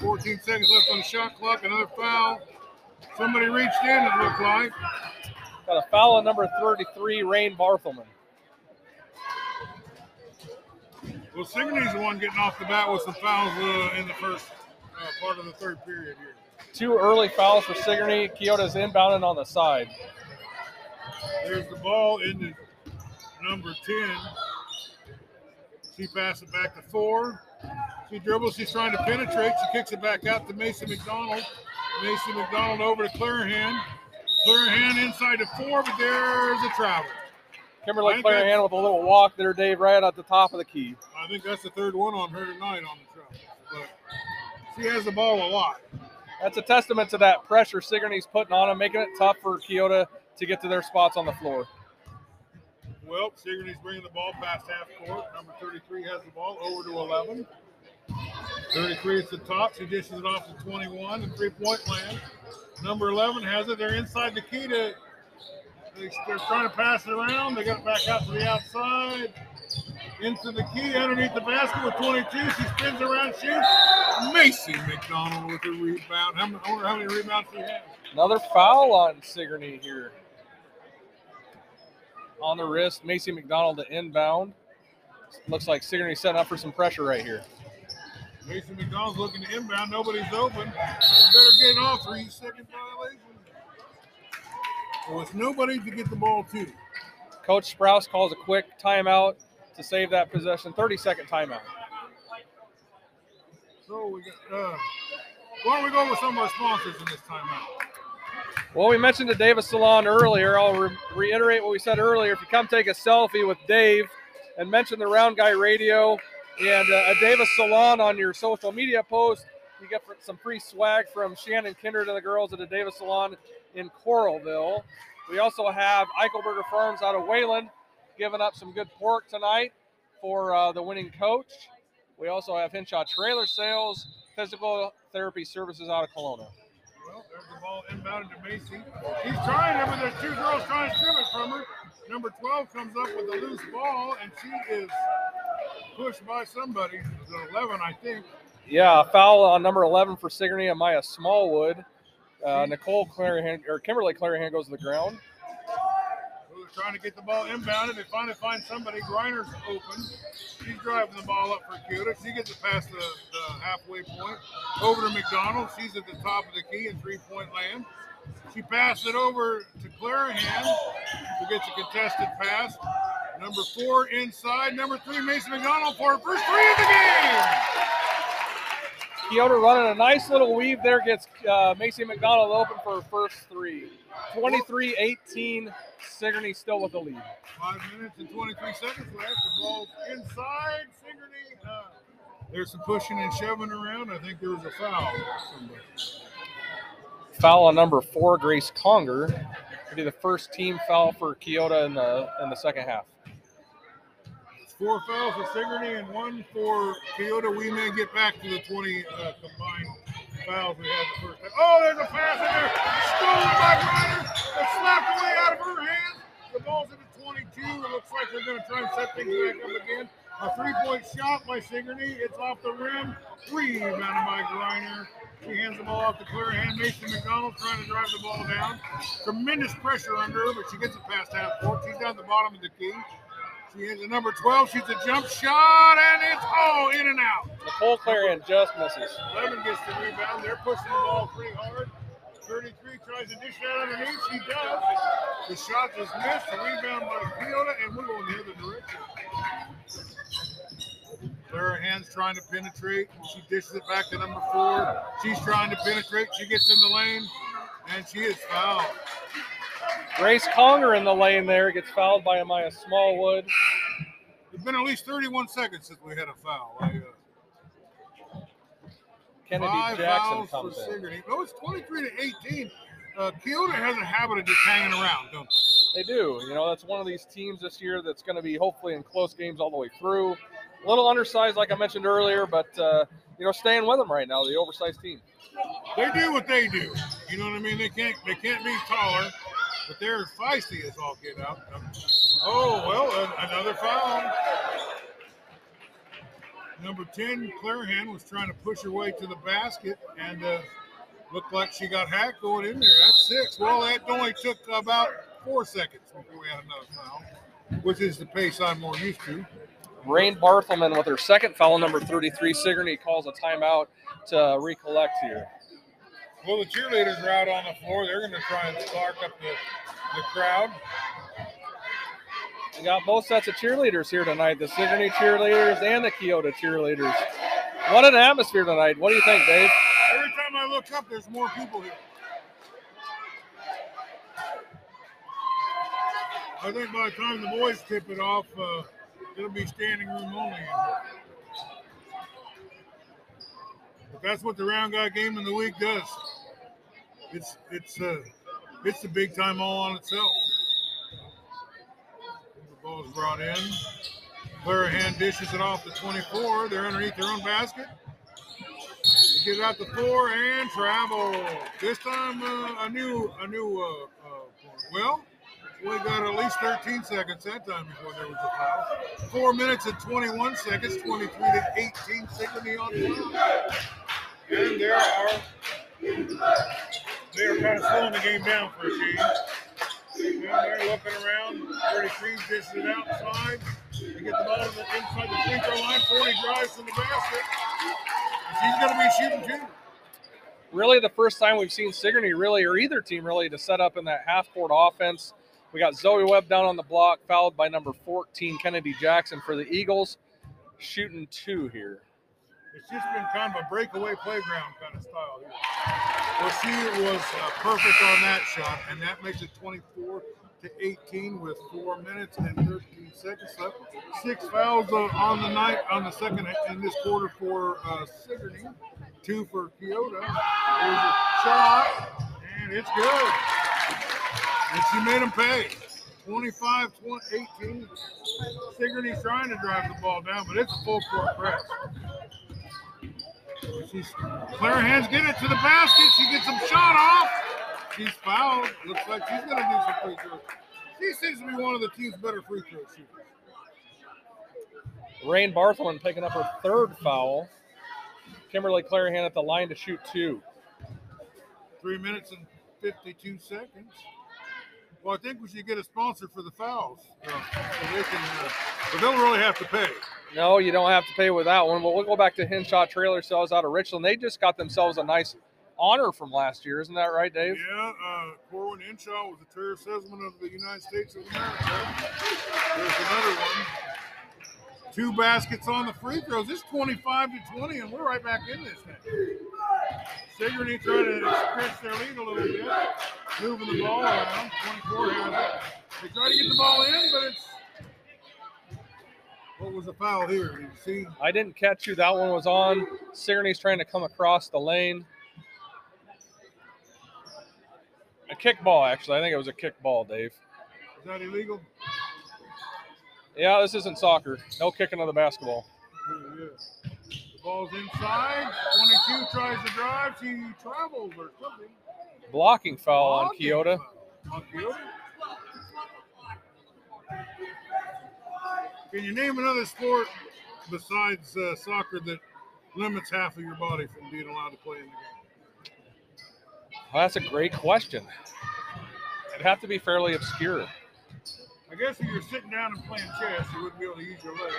14 seconds left on the shot clock. Another foul. Somebody reached in, it looked like. Got a foul on number 33, Rain Bartelman. Well, Sigourney's the one getting off the bat with some fouls in the first part of the third period here. Two early fouls for Sigourney. Kyoto's inbounding on the side. There's the ball in the number 10. She passes it back to 4. She dribbles. She's trying to penetrate. She kicks it back out to Macy McDonald. Macy McDonald over to Clarahan. Clarahan inside to 4, but there's a travel. Kimberly Clarahan with a little walk there, Dave, right at the top of the key. I think that's the third one on her tonight on the travel. But she has the ball a lot. That's a testament to that pressure Sigourney's putting on them, making it tough for Kyoto to get to their spots on the floor. Well, Sigourney's bringing the ball past half court. Number 33 has the ball over to 11. 33 at the top. She dishes it off to 21 in three-point land. Number 11 has it. They're inside the key. They're trying to pass it around. They got it back out to the outside. Into the key, underneath the basket with 22. She spins around, shoots. Macy McDonald with a rebound. I wonder how many rebounds she has. Another foul on Sigourney here. On the wrist, Macy McDonald to inbound. Looks like Sigourney setting up for some pressure right here. Macy McDonald's looking to inbound. Nobody's open. Better get off. 3-second violation. Well, it's nobody to get the ball to. Coach Sprouse calls a quick timeout to save that possession. 30-second timeout. So we got, why don't we go with some of our sponsors in this timeout? Well, we mentioned the Davis Salon earlier. I'll reiterate what we said earlier. If you come take a selfie with Dave and mention the Round Guy Radio and a Davis Salon on your social media post, you get some free swag from Shannon Kindred and the girls at the Davis Salon in Coralville. We also have Eichelberger Farms out of Wayland giving up some good pork tonight for the winning coach. We also have Hinshaw Trailer Sales, Physical Therapy Services out of Kelowna. Well, there's the ball inbounded to Macy. She's trying it, but there's two girls trying to strip it from her. Number 12 comes up with a loose ball, and she is pushed by somebody. It's an 11, I think. Yeah, a foul on number 11 for Sigourney, Amaya Smallwood. Nicole Clarahan, or Kimberly Clarahan goes to the ground. Well, they're trying to get the ball inbounded. They finally find somebody. Greiner's open. She's driving the ball up for Kyoto. She gets it past the halfway point. Over to McDonald. She's at the top of the key in three-point land. She passed it over to Clarahan, who gets a contested pass. Number 4 inside. Number 3, Mason McDonald for her first three of the game. Kyoto running a nice little weave there. Gets Macy McDonald open for her first three. 23-18. Sigourney still with the lead. 5 minutes and 23 seconds left. The ball inside. Sigourney. There's some pushing and shoving around. I think there was a foul. Foul on number 4, Grace Conger. It'll be the first team foul for Kyoto in the second half. 4 fouls for Sigourney and 1 for Kyoto. We may get back to the 20 combined fouls we had the first time. Oh, there's a pass in there. Stolen by Greiner. It's slapped away out of her hands. The ball's in the 22. It looks like they're going to try and set things back up again. A three-point shot by Sigourney. It's off the rim. Rebounded by Greiner. She hands the ball off to Clarahan. Mason McDonald trying to drive the ball down. Tremendous pressure under her, but she gets it past half court. She's down the bottom of the key. She has a number 12. She's a jump shot, and it's all in and out. Nicole Clarahan just misses. 11 gets the rebound. They're pushing the ball pretty hard. 33 tries to dish that underneath. She does. The shot is missed. The rebound by Kyoto, and we're going the other direction. Clarahan's trying to penetrate. She dishes it back to number 4. She's trying to penetrate. She gets in the lane, and she is fouled. Grace Conger in the lane there gets fouled by Amaya Smallwood. It's been at least 31 seconds since we had a foul. Kennedy Jackson comes in. No, it's 23-18. Kyoto has a habit of just hanging around, don't they? They do. You know, that's one of these teams this year that's going to be hopefully in close games all the way through. A little undersized, like I mentioned earlier, but, you know, staying with them right now, the oversized team. They do what they do. You know what I mean? They can't be taller, but they're feisty as all get out. Oh, well, another foul. Number 10, Clarahan, was trying to push her way to the basket, and looked like she got hacked going in there. That's 6. Well, that only took about 4 seconds before we had another foul, which is the pace I'm more used to. Rain Bartelman with her second foul, number 33. Sigourney calls a timeout to recollect here. Well, the cheerleaders are out on the floor. They're going to try and spark up the crowd. We got both sets of cheerleaders here tonight, the Sigourney cheerleaders and the Kyoto cheerleaders. What an atmosphere tonight. What do you think, Dave? Every time I look up, there's more people here. I think by the time the boys tip it off, it'll be standing room only. But that's what the Round Guy game of the week does. It's the big time all on itself. Ball's brought in. Clarahan dishes it off to 24. They're underneath their own basket. They get it out to 4 and travel. This time a new well, we got at least 13 seconds that time before there was a foul. 4 minutes and 21 seconds, 23-18, Sigourney on the line. And they are kind of slowing the game down for a change. Down there looking around, 33 dishes it outside. They get the ball inside the free throw line, 40 drives in the basket. She's going to be shooting too. Really, the first time we've seen Sigourney really, or either team really, to set up in that half-court offense. We got Zoe Webb down on the block, fouled by number 14, Kennedy Jackson for the Eagles, shooting 2 here. It's just been kind of a breakaway playground kind of style here. Well, she was perfect on that shot, and that makes it 24-18 with 4 minutes and 13 seconds left. 6 fouls on the night, on the second in this quarter for Sigourney, 2 for Kyoto. There's a shot, and it's good. And she made them pay. 25-18. Sigourney's trying to drive the ball down, but it's a full court press. Clarahan's getting it to the basket. She gets some shot off. She's fouled. Looks like she's going to do some free throws. She seems to be one of the team's better free throw shooters. Rain Barthelman picking up her 3rd foul. Kimberly Clarahan at the line to shoot 2. 3 minutes and 52 seconds. Well, I think we should get a sponsor for the fouls. So they can, but they'll really have to pay. No, you don't have to pay with that one. But we'll go back to Hinshaw Trailer Sales out of Richland. They just got themselves a nice honor from last year. Isn't that right, Dave? Yeah, Corwin Hinshaw was the Trailer Salesman of the United States of America. There's another one. 2 baskets on the free throws. It's 25-20, and we're right back in this thing. Sigourney trying to stretch their lead a little bit, moving the ball around. 24 has it. They try to get the ball in, but it's... What was the foul here? You see? I didn't catch you. That one was on. Sigourney's trying to come across the lane. A kickball, actually. I think it was a kickball, Dave. Is that illegal? Yeah, this isn't soccer. No kicking of the basketball. Yeah. The ball's inside. 22 tries to drive. She travels or something. Blocking foul on Kyoto. On Kyoto? Can you name another sport besides soccer that limits half of your body from being allowed to play in the game? Well, that's a great question. It'd have to be fairly obscure. I guess if you're sitting down and playing chess, you wouldn't be able to use your legs.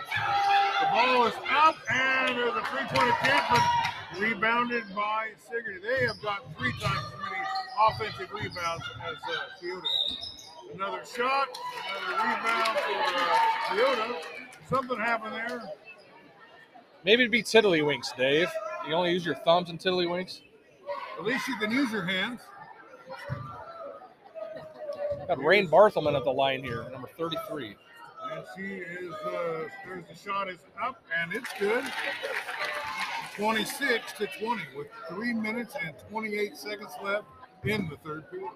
The ball is up, and there's a 3-point attempt, but rebounded by Sigourney. They have got 3 times as many offensive rebounds as Kyoto has. Another shot, another rebound for Kyoto. Something happened there. Maybe it'd be tiddlywinks, Dave. You only use your thumbs in tiddlywinks? At least you can use your hands. Got Rain Bartelman at the line here, number 33. And she is, there's the shot is up, and it's good. 26-20 with 3 minutes and 28 seconds left in the third period.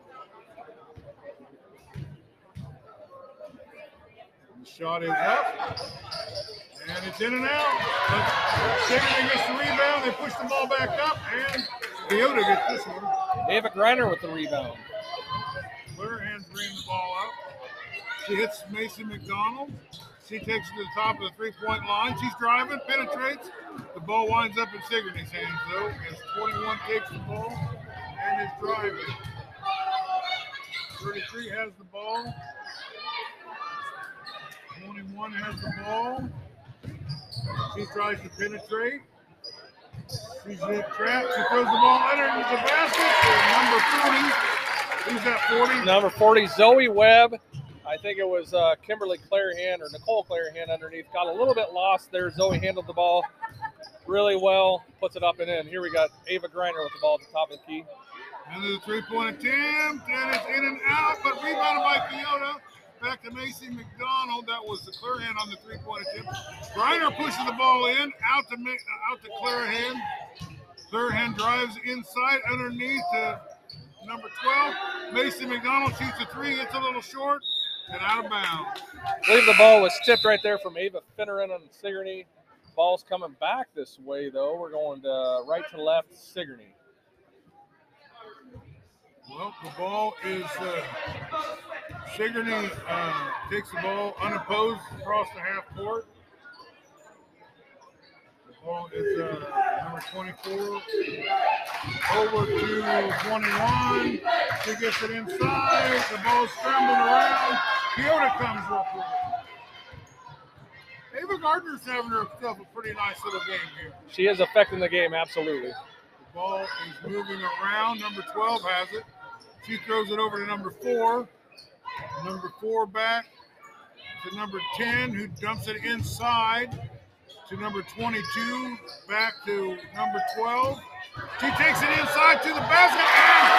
The shot is up, and it's in and out. Sigourney gets the rebound. They push the ball back up, and Kyoto gets this one. Ava Greiner with the rebound. Clarahan's bringing the ball up. She hits Macy McDonald. She takes it to the top of the three-point line. She's driving, penetrates. The ball winds up in Sigourney's hands, though, as 21 takes the ball and is driving. 33 has the ball. 21 has the ball. She tries to penetrate. She's in trap. She throws the ball under the basket. Number 40. Who's at 40? Number 40, Zoe Webb. I think it was Kimberly Clarahan or Nicole Clarahan underneath. Got a little bit lost there. Zoe handled the ball really well. Puts it up and in. Here we got Ava Greiner with the ball at the top of the key. And there's a three-point attempt. And it's in and out, but rebounded by Kyoto. Back to Macy McDonald. That was the Clarahan on the three-point attempt. Greiner pushes the ball in. Out to Clarahan. Clarahan drives inside underneath to number 12. Macy McDonald shoots a three. It's a little short. And out of bounds. I believe the ball was tipped right there from Ava Finneran on Sigourney. Ball's coming back this way, though. We're going to right to left, Sigourney. Well, the ball is Sigourney takes the ball unopposed across the half court. The ball is number 24 over to 21. She gets it inside. The ball's scrambled around. Kyoto comes up with it. Ava Gardner's having herself a pretty nice little game here. She is affecting the game, absolutely. The ball is moving around. Number 12 has it. She throws it over to number 4. Number 4 back to number 10, who dumps it inside to number 22. Back to number 12. She takes it inside to the basket. And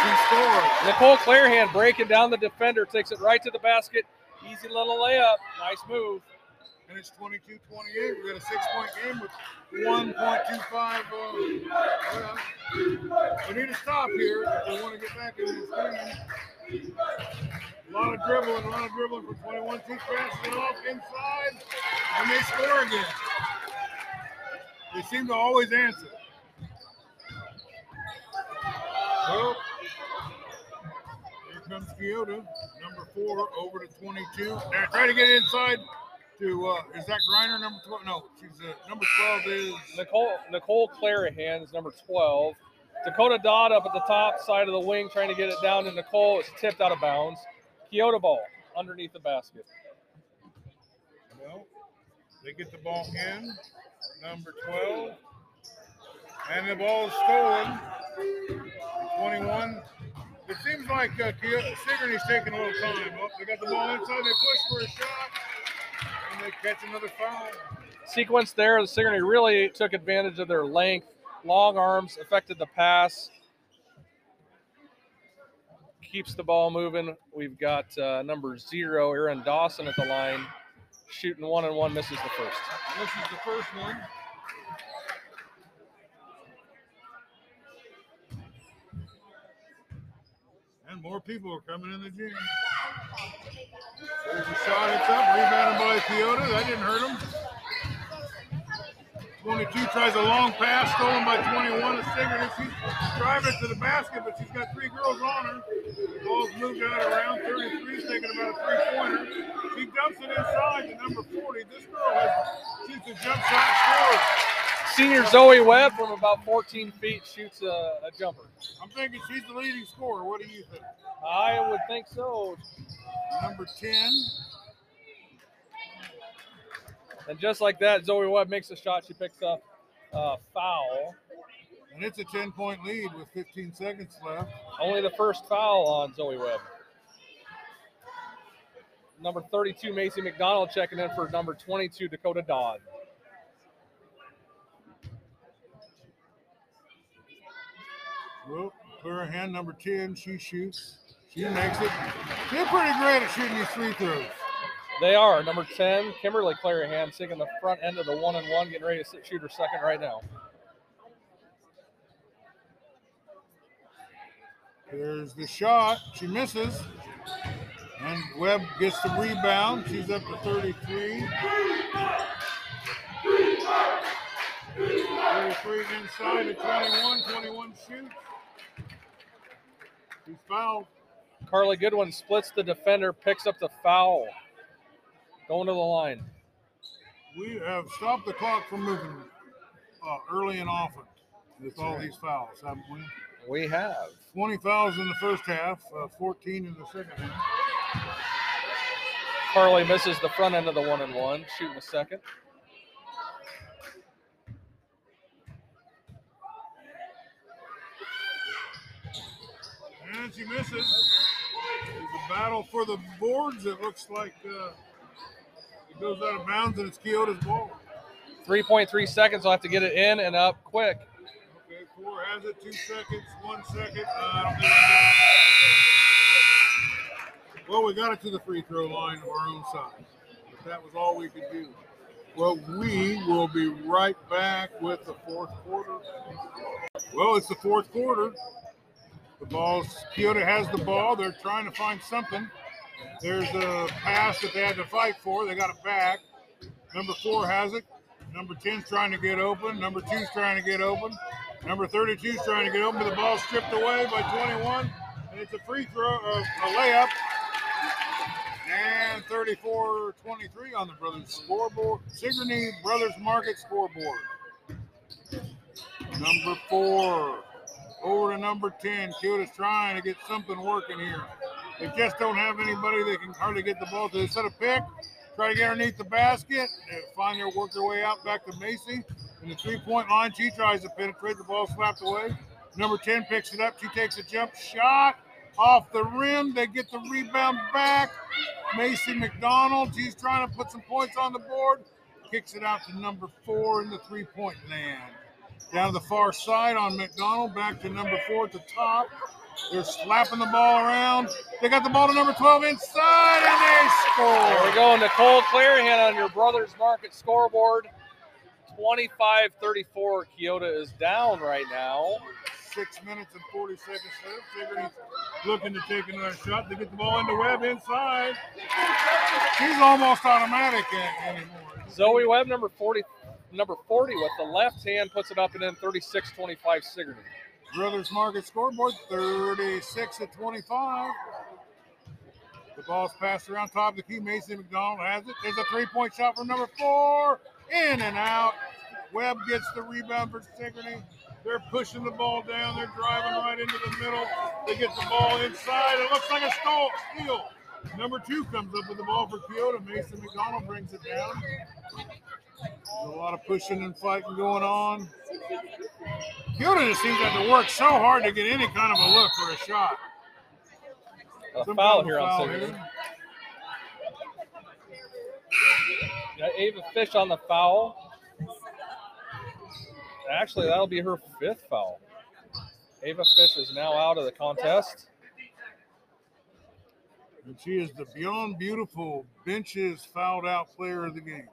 she scores. Nicole Clarahan breaking down the defender, takes it right to the basket. Easy little layup. Nice move. And it's 22-28. We got a 6-point game with 1.25. We need to stop here if we want to get back into this game. A lot of dribbling for 21. She passes it off inside, and they score again. They seem to always answer. Well, here comes Kyoto, number 4, over to 22. Now try to get inside to, is that Greiner, number 12? No, she's number 12 is... Nicole Clarahan is number 12. Dakota Dodd up at the top side of the wing, trying to get it down to Nicole. It's tipped out of bounds. Kyoto ball underneath the basket. Well, they get the ball in, number 12. And the ball is stolen. 21. It seems like Sigourney's taking a little time. Oh, they got the ball inside. They push for a shot, and they catch another foul. Sequence there. The Sigourney really took advantage of their length. Long arms affected the pass. Keeps the ball moving. We've got number 0, Aaron Dawson at the line, shooting 1-on-1, misses the first. Misses the first one. And more people are coming in the gym. There's a shot, it's up, rebounded by Kyoto. That didn't hurt him. 22 tries a long pass, stolen by 21. She's driving to the basket, but she's got 3 girls on her. The ball's moved out around 33, taking about a three-pointer. She dumps it inside to number 40. This girl shoots a jump shot, scores. Senior Zoe Webb from about 14 feet shoots a jumper. I'm thinking she's the leading scorer. What do you think? I would think so. Number 10. And just like that, Zoe Webb makes a shot. She picks up a foul. And it's a 10-point lead with 15 seconds left. Only the first foul on Zoe Webb. Number 32, Macy McDonald, checking in for number 22, Dakota Dodd. Well, Clarahan, number 10, she shoots. She makes it. They're pretty great at shooting these free throws. They are. Number 10, Kimberly Clarahan, sitting in the front end of the one-and-one, getting ready to shoot her second right now. There's the shot. She misses. And Webb gets the rebound. She's up to 33. 33 inside at 21. 21 shoots. She's fouled. Carly Goodwin splits the defender, picks up the foul. Going to the line. We have stopped the clock from moving early and often with these fouls, haven't we? We have 20 fouls in the first half, 14 in the second half. Carly misses the front end of the 1-and-1, shooting a second. And she misses. There's a battle for the boards. It looks like it goes out of bounds, and it's Kyoto's ball. 3.3 seconds. I'll have to get it in and up quick. Four has it, 2 seconds, 1 second. Well, we got it to the free throw line of our own side. But that was all we could do. Well, we will be right back with the fourth quarter. Well, it's the fourth quarter. The ball's, Kyoto has the ball. They're trying to find something. There's a pass that they had to fight for. They got it back. Number 4 has it. Number 10's trying to get open. Number 2's trying to get open. Number 32 is trying to get open, but the ball's stripped away by 21, and it's a free throw, a layup, and 34-23 on the Brothers scoreboard. Sigourney Brothers Market scoreboard. Number 4 over to number 10. Kyoto's trying to get something working here. They just don't have anybody. They can hardly get the ball to. They set a pick, try to get underneath the basket, and find their work their way out back to Macy. In the three-point line, she tries to penetrate. The ball slapped away. Number 10 picks it up. She takes a jump shot off the rim. They get the rebound back. Macy McDonald, she's trying to put some points on the board. Kicks it out to number 4 in the three-point land. Down to the far side on McDonald. Back to number 4 at the top. They're slapping the ball around. They got the ball to number 12 inside, and they score. There we go. Nicole Clarahan on your Brothers Market scoreboard. 25-34, Kyoto is down right now. 6 minutes and 40 seconds left. Sigourney's looking to take another shot. They get the ball into Webb inside. She's almost automatic anymore. Zoe Webb, number 40 with the left hand, puts it up and in. 36-25, Sigourney. Brothers Market scoreboard, 36-25. The ball's passed around top of the key. Macy McDonald has it. There's a three-point shot from number 4. In and out. Webb gets the rebound for Sigourney. They're pushing the ball down. They're driving right into the middle. They get the ball inside. It looks like a steal. Number 2 comes up with the ball for Kyoto. Macy McDonald brings it down. There's a lot of pushing and fighting going on. Kyoto just seems to have to work so hard to get any kind of a look or a shot. A foul here on Sigourney. Ava Fish on the foul. Actually, that'll be her 5th foul. Ava Fish is now out of the contest. And she is the Beyond Beautiful Benches fouled out player of the game.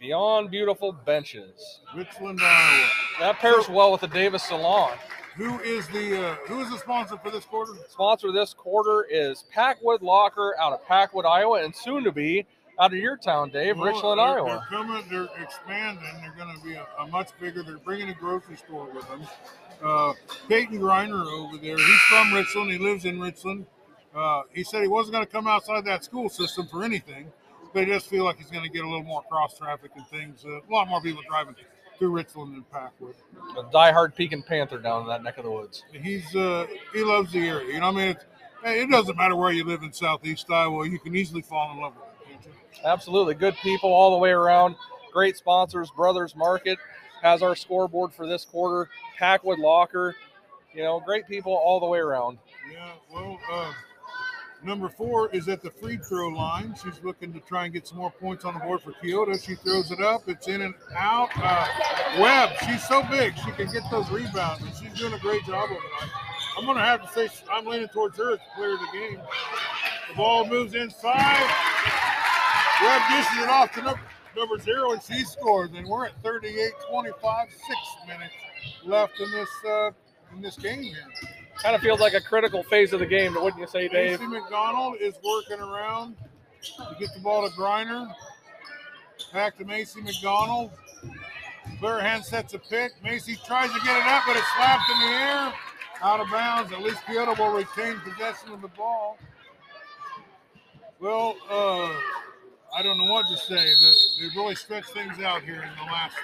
Beyond Beautiful Benches. Richland, Iowa. That pairs well with the Aveda Salon. Who is the sponsor for this quarter? Sponsor this quarter is Packwood Locker out of Packwood, Iowa, and soon to be out of your town, Dave, well, Richland, Iowa. They're coming, they're expanding. They're going to be a much bigger. They're bringing a grocery store with them. Peyton Greiner over there, he's from Richland. He lives in Richland. He said he wasn't going to come outside that school system for anything, but he does feel like he's going to get a little more cross-traffic and things. A lot more people driving through Richland than Packwood. A diehard Pekin Panther down in that neck of the woods. He loves the area. You know, I mean, it doesn't matter where you live in Southeast Iowa. You can easily fall in love with it. Absolutely. Good people all the way around. Great sponsors. Brothers Market has our scoreboard for this quarter. Packwood Locker. You know, great people all the way around. Yeah, well, number 4 is at the free throw line. She's looking to try and get some more points on the board for Kyoto. She throws it up. It's in and out. Webb, she's so big. She can get those rebounds, and she's doing a great job of it. I'm going to have to say I'm leaning towards her as the player of the game. The ball moves inside. Webb dishes it off to number zero, and she scores. And we're at 38-25, 6 minutes left in this game here. Kind of feels like a critical phase of the game, wouldn't you say, Dave? Macy McDonald is working around to get the ball to Greiner. Back to Macy McDonald. Clarahan sets a pick. Macy tries to get it up, but it's slapped in the air. Out of bounds. At least Kyoto will retain possession of the ball. Well, I don't know what to say. They've really stretched things out here in the last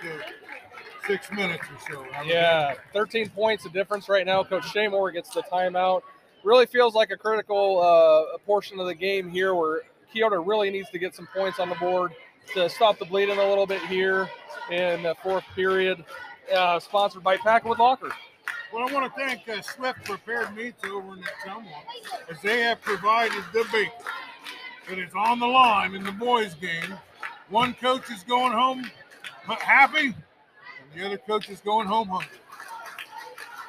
6 minutes or so. Yeah, 13 points of difference right now. Coach Shea Moore gets the timeout. Really feels like a critical portion of the game here where Kyoto really needs to get some points on the board to stop the bleeding a little bit here in the fourth period, sponsored by Packwood Locker. Well, I want to thank Swift Prepared Meats over in Tumwa, as they have provided the bacon. It is on the line in the boys' game. One coach is going home happy, and the other coach is going home hungry.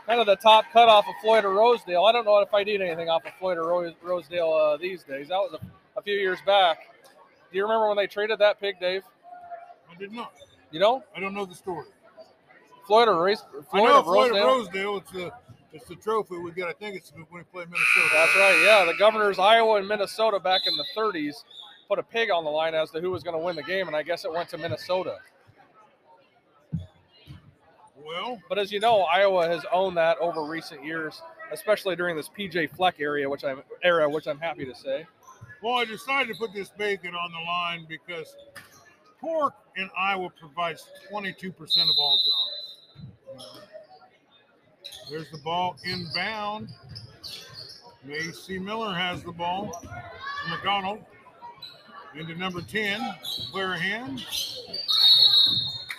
Kind of the top cut off of Floyd of Rosedale. I don't know if I need anything off of Floyd of Rosedale these days. That was a few years back. Do you remember when they traded that pig, Dave? I did not. You don't? I don't know the story. Floyd of Rosedale. Rosedale. It's the trophy we get. I think it's when we play Minnesota. That's right. Yeah, the governors Iowa and Minnesota back in the 30s put a pig on the line as to who was going to win the game, and I guess it went to Minnesota. Well, but as you know, Iowa has owned that over recent years, especially during this PJ Fleck era, which I'm happy to say. Well, I decided to put this bacon on the line because pork in Iowa provides 22% of all jobs. There's the ball inbound. Macy Miller has the ball. McDonald into number 10, Clarahan.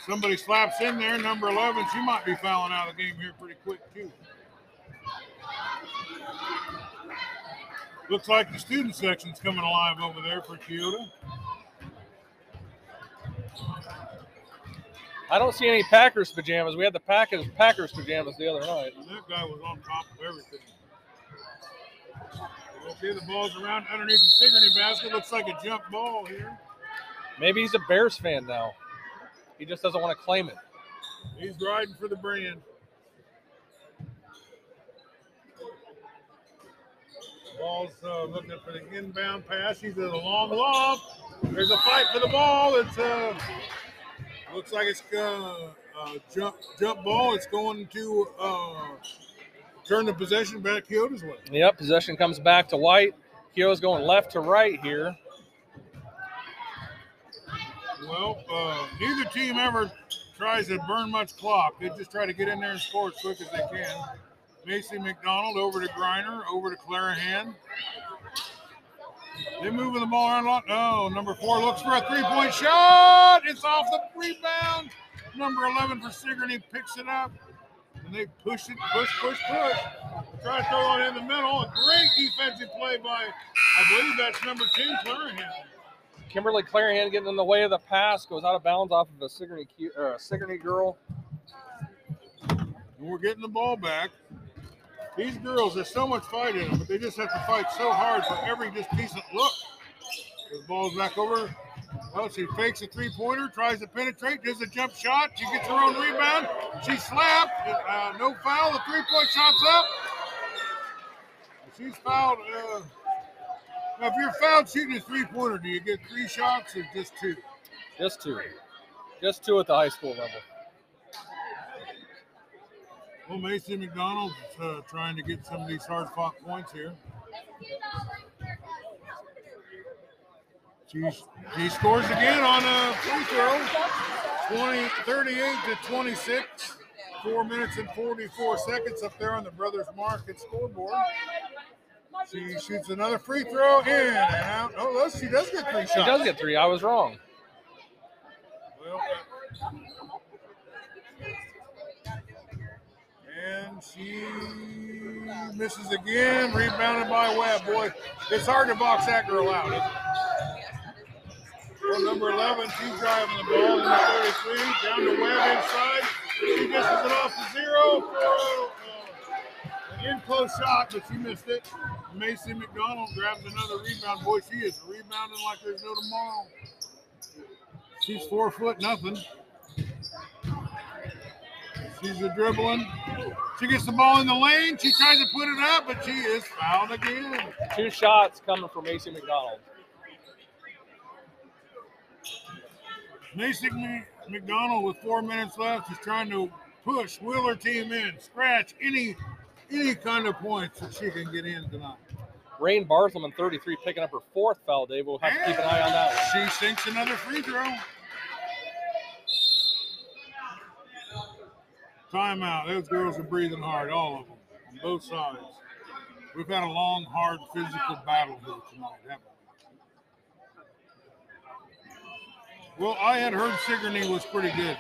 Somebody slaps in there, number 11. She might be fouling out of the game here pretty quick, too. Looks like the student section's coming alive over there for Kyoto. I don't see any Packers pajamas. We had the Packers pajamas the other night. That guy was on top of everything. Okay, the ball's around underneath the Sigourney basket. Looks like a jump ball here. Maybe he's a Bears fan now. He just doesn't want to claim it. He's riding for the brand. Ball's looking for the inbound pass. He's in a long loft. There's a fight for the ball. It's looks like it's jump ball. It's going to turn the possession back Kyoto's way. Yep, possession comes back to White. Kyoto's going left to right here. Well, neither team ever tries to burn much clock. They just try to get in there and score as quick as they can. Macy McDonald over to Greiner, over to Clarahan. They're moving the ball around a lot. Oh, number 4 looks for a three-point shot. It's off the rebound. Number 11 for Sigourney picks it up. And they push it, push. Try to throw it in the middle. A great defensive play by, I believe that's number 10, Clarahan. Kimberly Clarahan getting in the way of the pass. Goes out of bounds off of a Sigourney girl. And we're getting the ball back. These girls, there's so much fight in them, but they just have to fight so hard for every just decent look. The ball's back over. Well, she fakes a three-pointer, tries to penetrate, does a jump shot. She gets her own rebound. She slapped. No foul. The three-point shot's up. She's fouled. Now, if you're fouled shooting a three-pointer, do you get 3 shots or just 2? Just 2. Just 2 at the high school level. Well, Macy McDonald's trying to get some of these hard-fought points here. She scores again on a free throw. 38 to 26. 4 minutes and 44 seconds up there on the Brothers Market scoreboard. She shoots another free throw in and out. Oh, she does get 3 shots. She does get 3. I was wrong. Well, and she misses again, rebounded by Webb. Boy, it's hard to box that girl out. Well, number 11, she's driving the ball. Number 33, down to Webb inside. She misses it off to 0 for in close shot, but she missed it. Macy McDonald grabs another rebound. Boy, she is rebounding like there's no tomorrow. She's 4'0". She's a dribbling. She gets the ball in the lane. She tries to put it up, but she is fouled again. Two shots coming from Macy McDonald. Macy McDonald with 4 minutes left is trying to push, wheel her team in, scratch any kind of points that she can get in tonight. Rain Bartelman, 33, picking up her fourth foul, Dave. We'll have to keep an eye on that one. She sinks another free throw. Timeout. Those girls are breathing hard, all of them, on both sides. We've had a long, hard physical battle here tonight, haven't we? Well, I had heard Sigourney was pretty good,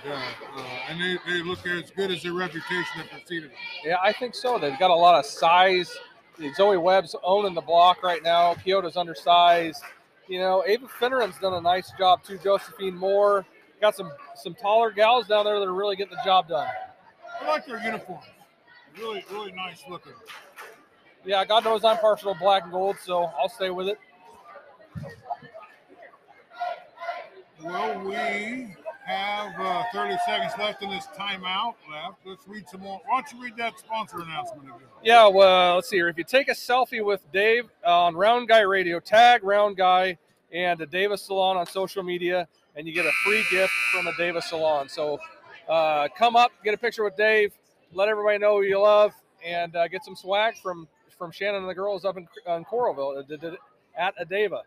and they look as good as their reputation that preceded them. Yeah, I think so. They've got a lot of size. Zoe Webb's owning the block right now. Kyoto's undersized. You know, Ava Finneran's done a nice job, too. Josephine Moore. Got some taller gals down there that are really getting the job done. I like their uniforms. Really, really nice looking. Yeah, God knows I'm partial to black and gold, so I'll stay with it. Well, we have 30 seconds left in this timeout left. Let's read some more. Why don't you read that sponsor announcement again? Yeah, well, let's see here. If you take a selfie with Dave on Round Guy Radio, tag Round Guy and the Aveda Salon on social media, and you get a free gift from the Aveda Salon. So come up, get a picture with Dave, let everybody know who you love, and get some swag from Shannon and the girls up in Coralville at Aveda.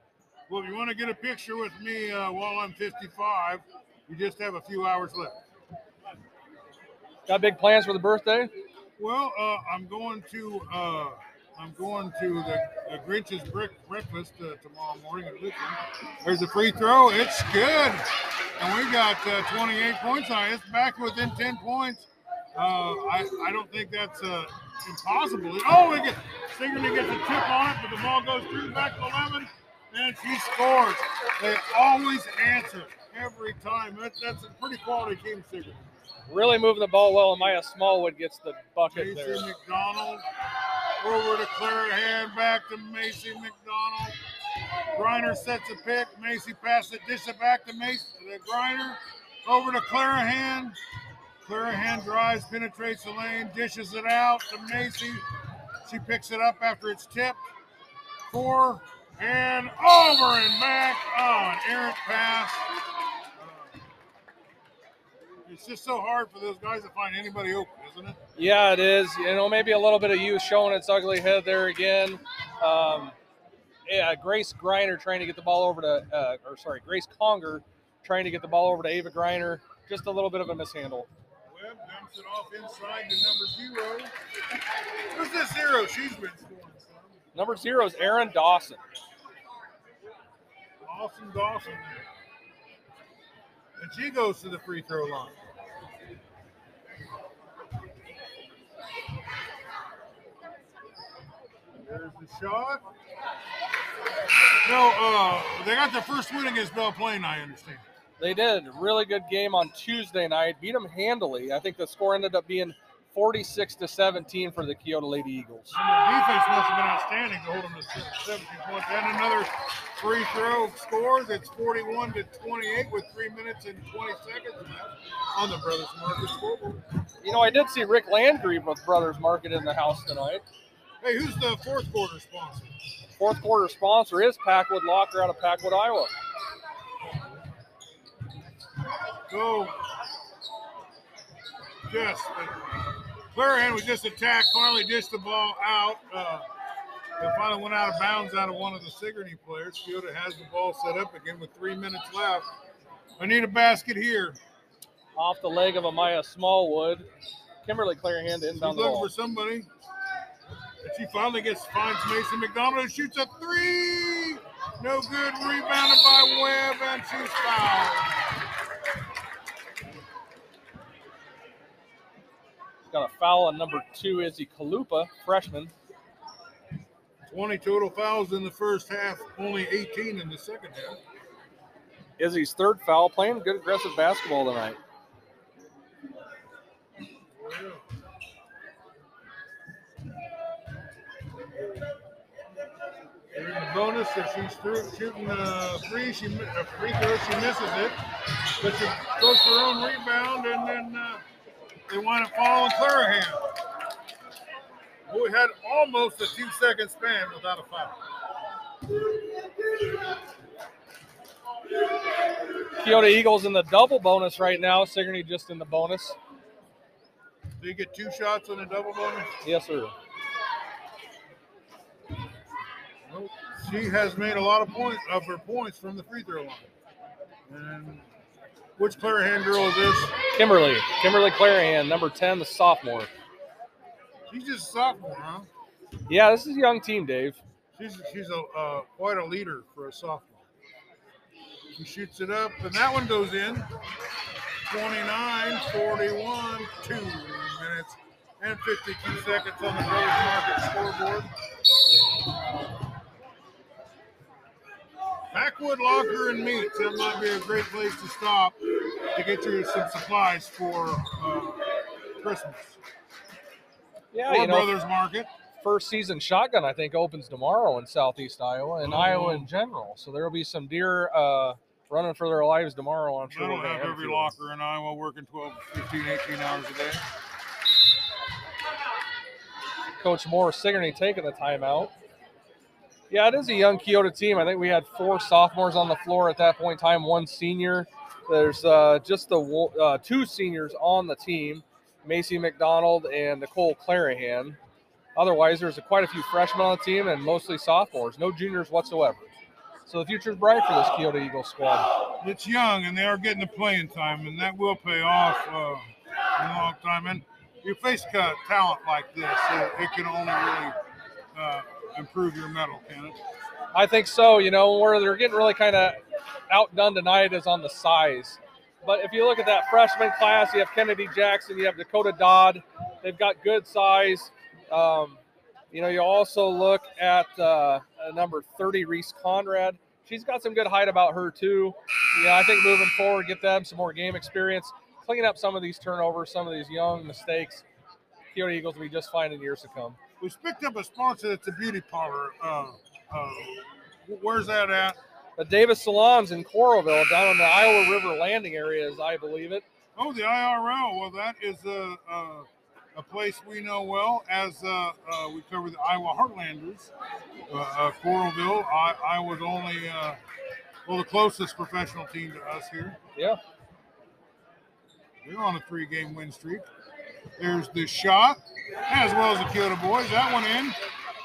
Well, if you want to get a picture with me while I'm 55, you just have a few hours left. Got big plans for the birthday? Well, I'm going to the Grinch's breakfast tomorrow morning at Richland. There's a free throw. It's good. And we got 28 points on it. It's back within 10 points. I don't think that's impossible. Oh, we get Sigourney gets a tip on it, but the ball goes through back to 11, and she scores. They always answer every time. That's a pretty quality team, Sigourney. Really moving the ball well. Amaya Smallwood gets the bucket there. Macy McDonald. Over to Clarahan, back to Macy McDonald. Greiner sets a pick. Macy passes it, dishes it back to Macy. To Greiner, over to Clarahan. Clarahan drives, penetrates the lane, dishes it out to Macy. She picks it up after it's tipped. Four and over and back. Oh, an errant pass. It's just so hard for those guys to find anybody open, isn't it? Yeah, it is. You know, maybe a little bit of youth showing its ugly head there again. Yeah, Grace Greiner trying to get the ball over to, Grace Conger trying to get the ball over to Ava Greiner. Just a little bit of a mishandle. Webb dumps it off inside to number 0. Who's this 0? She's been scoring. Number 0 is Aaron Dawson. Awesome Dawson there. And she goes to the free throw line. There's the shot. No, they got their first win against Belle Plaine, I understand. They did. Really good game on Tuesday night. Beat them handily. I think the score ended up being 46-17 for the Kyoto Lady Eagles. And their defense must have been outstanding to hold them to 17 points. And another free throw scores. It's 41-28 with 3 minutes and 20 seconds on the Brothers Market scoreboard. You know, I did see Rick Landry with Brothers Market in the house tonight. Hey, who's the fourth quarter sponsor? Fourth quarter sponsor is Packwood Locker out of Packwood, Iowa. So, yes, Clarahan was just attacked, finally dished the ball out. They finally went out of bounds out of one of the Sigourney players. Kyoto has the ball set up again with 3 minutes left. I need a basket here. Off the leg of Amaya Smallwood. Kimberly Clarahan to inbound the ball. She's looking for somebody. And she finally finds Macy McDonald and shoots a three. No good. Rebounded by Webb and she's fouled. Got a foul on number 2, Izzy Kalupa, freshman. 20 total fouls in the first half, only 18 in the second half. Izzy's third foul, playing good aggressive basketball tonight. And the bonus, if she's shooting free throw, she misses it. But she goes for her own rebound, and then they want to follow Clarahan, who had almost a 2-second span without a foul. Kyoto Eagles in the double bonus right now. Sigourney just in the bonus. Do you get two shots in the double bonus? Yes, sir. Well, she has made a lot of her points from the free throw line. And which Clarahan girl is this? Kimberly. Kimberly Clarahan, number 10, the sophomore. She's just a sophomore, huh? Yeah, this is a young team, Dave. She's quite a leader for a sophomore. She shoots it up, and that one goes in. 29, 41, 2 minutes and 52 seconds on the Brothers Market scoreboard. Packwood Locker and Meats. That might be a great place to stop to get you some supplies for Christmas. Yeah, or Brothers Market. First season shotgun, I think, opens tomorrow in Southeast Iowa and Iowa in general. So there will be some deer running for their lives tomorrow. I'm sure. That'll have every locker in Iowa working 12, 15, 18 hours a day. Coach Moore, Sigourney taking the timeout. Yeah, it is a young Kyoto team. I think we had 4 sophomores on the floor at that point in time, 1 senior. There's just the 2 seniors on the team, Macy McDonald and Nicole Clarahan. Otherwise, there's quite a few freshmen on the team and mostly sophomores, no juniors whatsoever. So the future's bright for this Kyoto Eagles squad. It's young, and they are getting the playing time, and that will pay off in a long time. And you face talent like this, it can only really improve your mettle, can it? I think so. You know, where they're getting really kind of outdone tonight is on the size. But if you look at that freshman class, you have Kennedy Jackson, you have Dakota Dodd. They've got good size. You know, you also look at number 30, Reese Conrad. She's got some good height about her, too. Yeah, I think moving forward, get them some more game experience, clean up some of these turnovers, some of these young mistakes. Kyoto Eagles will be just fine in years to come. We've picked up a sponsor that's a beauty parlor. Where's that at? The Davis Salons in Coralville, down in the Iowa River Landing area, as I believe it. Oh, the IRL. Well, that is a place we know well as we cover the Iowa Heartlanders. Coralville, Iowa's only, the closest professional team to us here. Yeah. They're on a 3-game win streak. There's the shot, as well as the Kyoto boys. That one in.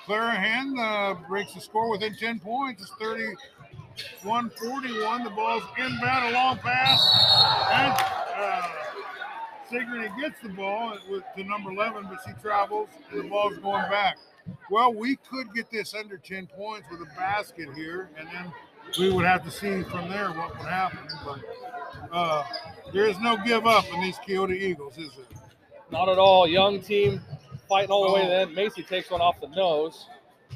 Clarahan breaks the score within 10 points. It's 31-41. The ball's inbound, a long pass. And Sigourney gets the ball to number 11, but she travels, and the ball's going back. Well, we could get this under 10 points with a basket here, and then we would have to see from there what would happen. But there is no give up in these Kyoto Eagles, is there? Not at all. Young team fighting all the way to the end. Macy takes one off the nose.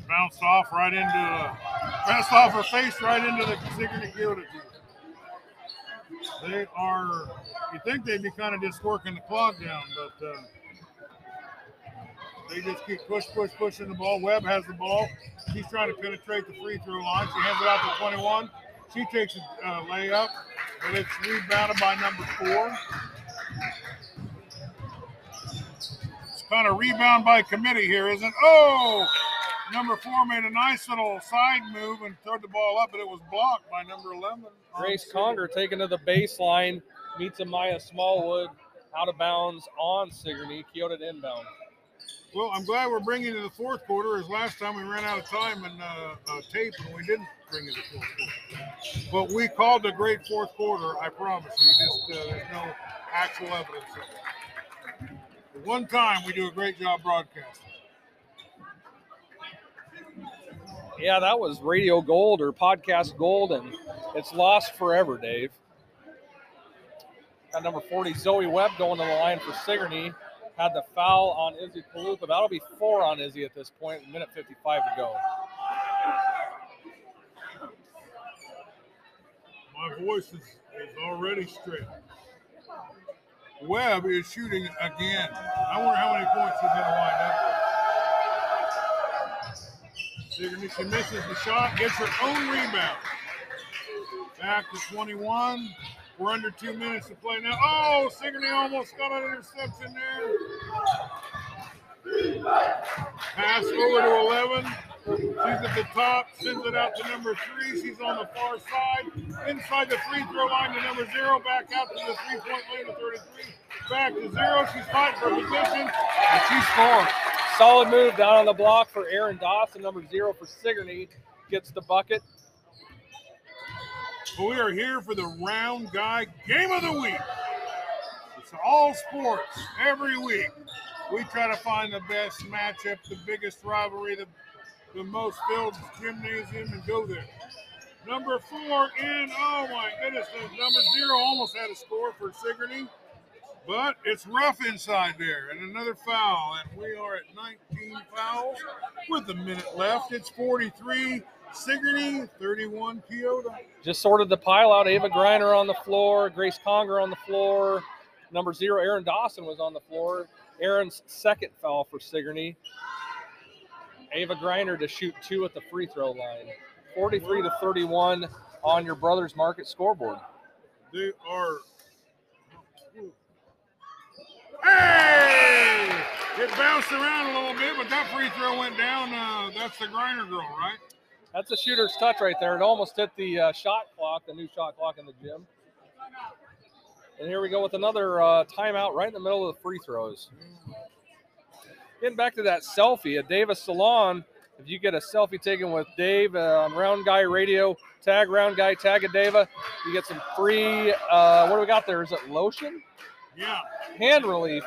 Bounced off her face right into the Sigourney Kyoto team. They are, you think they'd be kind of just working the clock down, but they just keep pushing the ball. Webb has the ball. She's trying to penetrate the free throw line. She hands it out to 21. She takes a layup, but it's rebounded by number 4. It's kind of rebound by committee here, isn't it? Oh, number 4 made a nice little side move and threw the ball up, but it was blocked by number 11. Grace Conger taken to the baseline, meets Amaya Smallwood out of bounds on Sigourney, Kyoto to inbound. Well, I'm glad we're bringing to the fourth quarter, as last time we ran out of time and tape, and we didn't bring it to the fourth quarter. But we called a great fourth quarter, I promise you. Just there's no actual evidence of it. But one time we do a great job broadcasting. Yeah, that was radio gold or podcast gold, and it's lost forever, Dave. Got number 40, Zoe Webb, going to the line for Sigourney. Had the foul on Izzy Kalupa. That'll be 4 on Izzy at this point, 1:55 to go. My voice is already straight. Webb is shooting again. I wonder how many points she's going to wind up with. Sigourney, she misses the shot, gets her own rebound. Back to 21. We're under 2 minutes to play now. Oh, Sigourney almost got an interception there. Pass over to 11. She's at the top, sends it out to number 3. She's on the far side. Inside the free throw line to number 0. Back out to the three-point lane to 33. Back to 0. She's fighting for position, and she scores. Solid move down on the block for Aaron Dawson, number 0 for Sigourney. Gets the bucket. But we are here for the Round Guy Game of the Week. It's all sports every week. We try to find the best matchup, the biggest rivalry, the most filled gymnasium, and go there. Number 4 in, oh my goodness, number 0 almost had a score for Sigourney, but it's rough inside there, and another foul, and we are at 19 fouls with a minute left. It's 43. Sigourney, 31, Kyoto. Just sorted the pile out. Ava Greiner on the floor, Grace Conger on the floor. Number 0, Aaron Dawson was on the floor. Aaron's second foul for Sigourney. Ava Greiner to shoot 2 at the free throw line. 43 to 31 on your Brothers Market scoreboard. They are. Hey! It bounced around a little bit, but that free throw went down. That's the Greiner girl, right? That's a shooter's touch right there. It almost hit the shot clock, the new shot clock in the gym. And here we go with another timeout right in the middle of the free throws. Getting back to that selfie at Aveda Salon. If you get a selfie taken with Dave on Round Guy Radio, tag Round Guy, tag Aveda. You get some free, what do we got there? Is it lotion? Yeah. Hand relief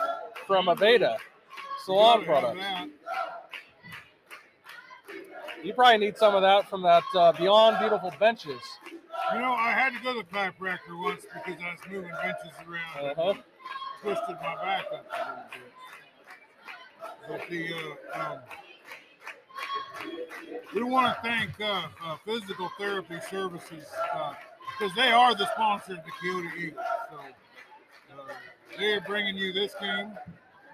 from Aveda Salon products. You probably need some of that from that Beyond Beautiful Benches. You know, I had to go to the chiropractor once because I was moving benches around. And twisted my back up a little bit. But we want to thank Physical Therapy Services because they are the sponsor of the Kyoto Eagles. So they are bringing you this game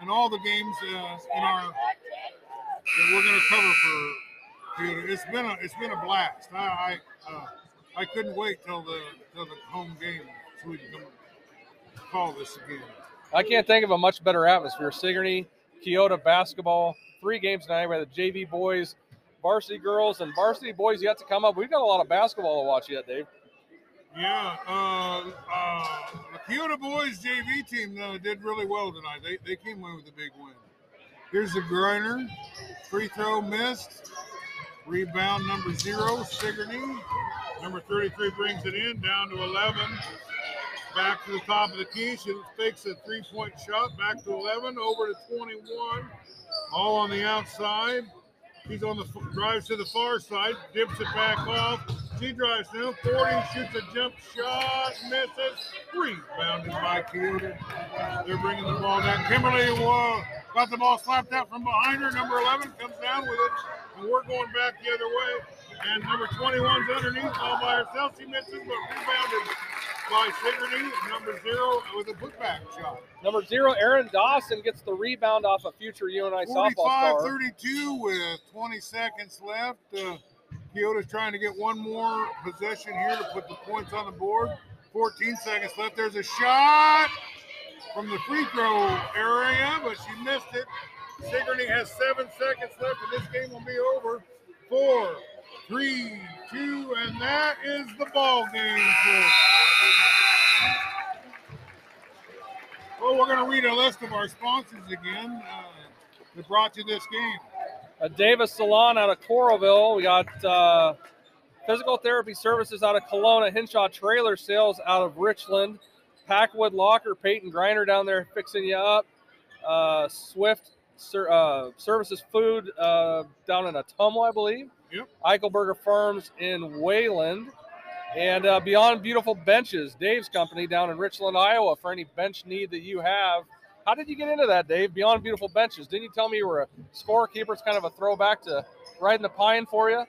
and all the games that we're going to cover for. It's been a blast. I couldn't wait till the home game so we can come call this again. I can't think of a much better atmosphere. Sigourney, Kyoto basketball, 3 games tonight. We had the JV boys, varsity girls, and varsity boys yet to come up. We've got a lot of basketball to watch yet, Dave. Yeah, the Kyoto boys JV team did really well tonight. They came away with a big win. Here's the Greiner, free throw missed. Rebound number 0, Sigourney. Number 33 brings it in, down to 11. Back to the top of the key. She fakes a three-point shot. Back to 11, over to 21. All on the outside. She's on the drives to the far side, dips it back off. She drives now, 40, shoots a jump shot, misses. Rebounded by Kyoto. They're bringing the ball down. Kimberly got the ball slapped out from behind her. Number 11 comes down with it. And we're going back the other way. And number 21's underneath all by herself. She misses, but rebounded by Sigourney. Number 0 with a putback shot. Number 0, Aaron Dawson gets the rebound off a future UNI softball star. 45-32 with 20 seconds left. Kyoto's trying to get one more possession here to put the points on the board. 14 seconds left. There's a shot from the free throw area, but she missed it. Sigourney has 7 seconds left, and this game will be over. 4, 3, 2, and that is the ball game. Well, we're going to read a list of our sponsors again that brought you this game. Aveda Salon out of Coralville. We got Physical Therapy Services out of Kelowna. Hinshaw Trailer Sales out of Richland. Packwood Locker, Peyton Greiner down there fixing you up. Swift Services Food down in Ottumwa, I believe. Yep. Eichelberger Farms in Wayland. And Beyond Beautiful Benches, Dave's company down in Richland, Iowa, for any bench need that you have. How did you get into that, Dave? Beyond Beautiful Benches. Didn't you tell me you were a scorekeeper? It's kind of a throwback to riding the pine for you.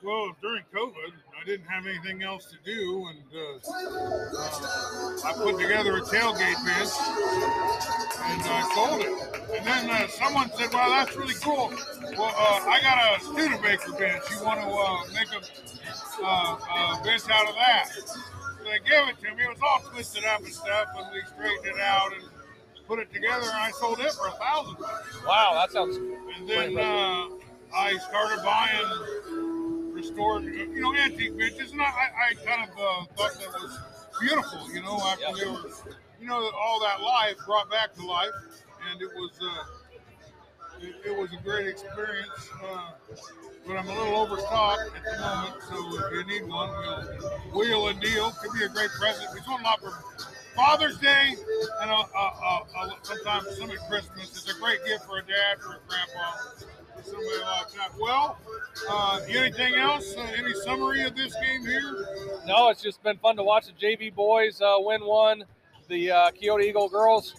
Well, during COVID, I didn't have anything else to do, and I put together a tailgate bench, and I sold it. And then someone said, well, that's really cool. Well, I got a Studebaker bench. You want to make a bench out of that? So they gave it to me. It was all twisted up and stuff, and we straightened it out and put it together, and I sold it for $1,000. Wow, that sounds cool. And then I started buying restored, you know, antique benches, and I kind of thought that was beautiful, you know, after they were, you know, all that life brought back to life, and it was a great experience, but I'm a little overstocked at the moment, so if you need one, we'll wheel and deal. Could be a great present. We sold a lot for Father's Day, and sometimes some at Christmas. It's a great gift for a dad, for a grandpa. Somebody like that. Well, anything else? Any summary of this game here? No, it's just been fun to watch the JV boys win one. The Kyoto Eagle girls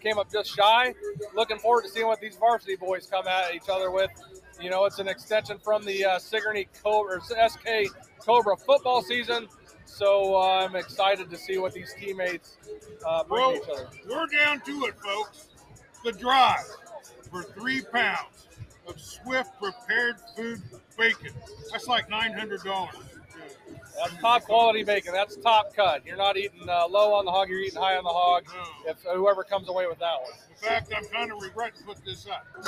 came up just shy. Looking forward to seeing what these varsity boys come at each other with. You know, it's an extension from the Sigourney Cobra, or SK Cobra football season. So I'm excited to see what these teammates bring to each other. We're down to it, folks. The drive for 3 pounds of Swift prepared food bacon. That's like $900. That's top quality bacon. That's top cut. You're not eating low on the hog. You're eating high on the hog. No. If whoever comes away with that one. In fact, I'm kind of regretting putting this up. All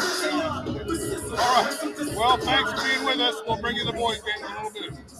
right. Well, thanks for being with us. We'll bring you the boys' game in a little bit.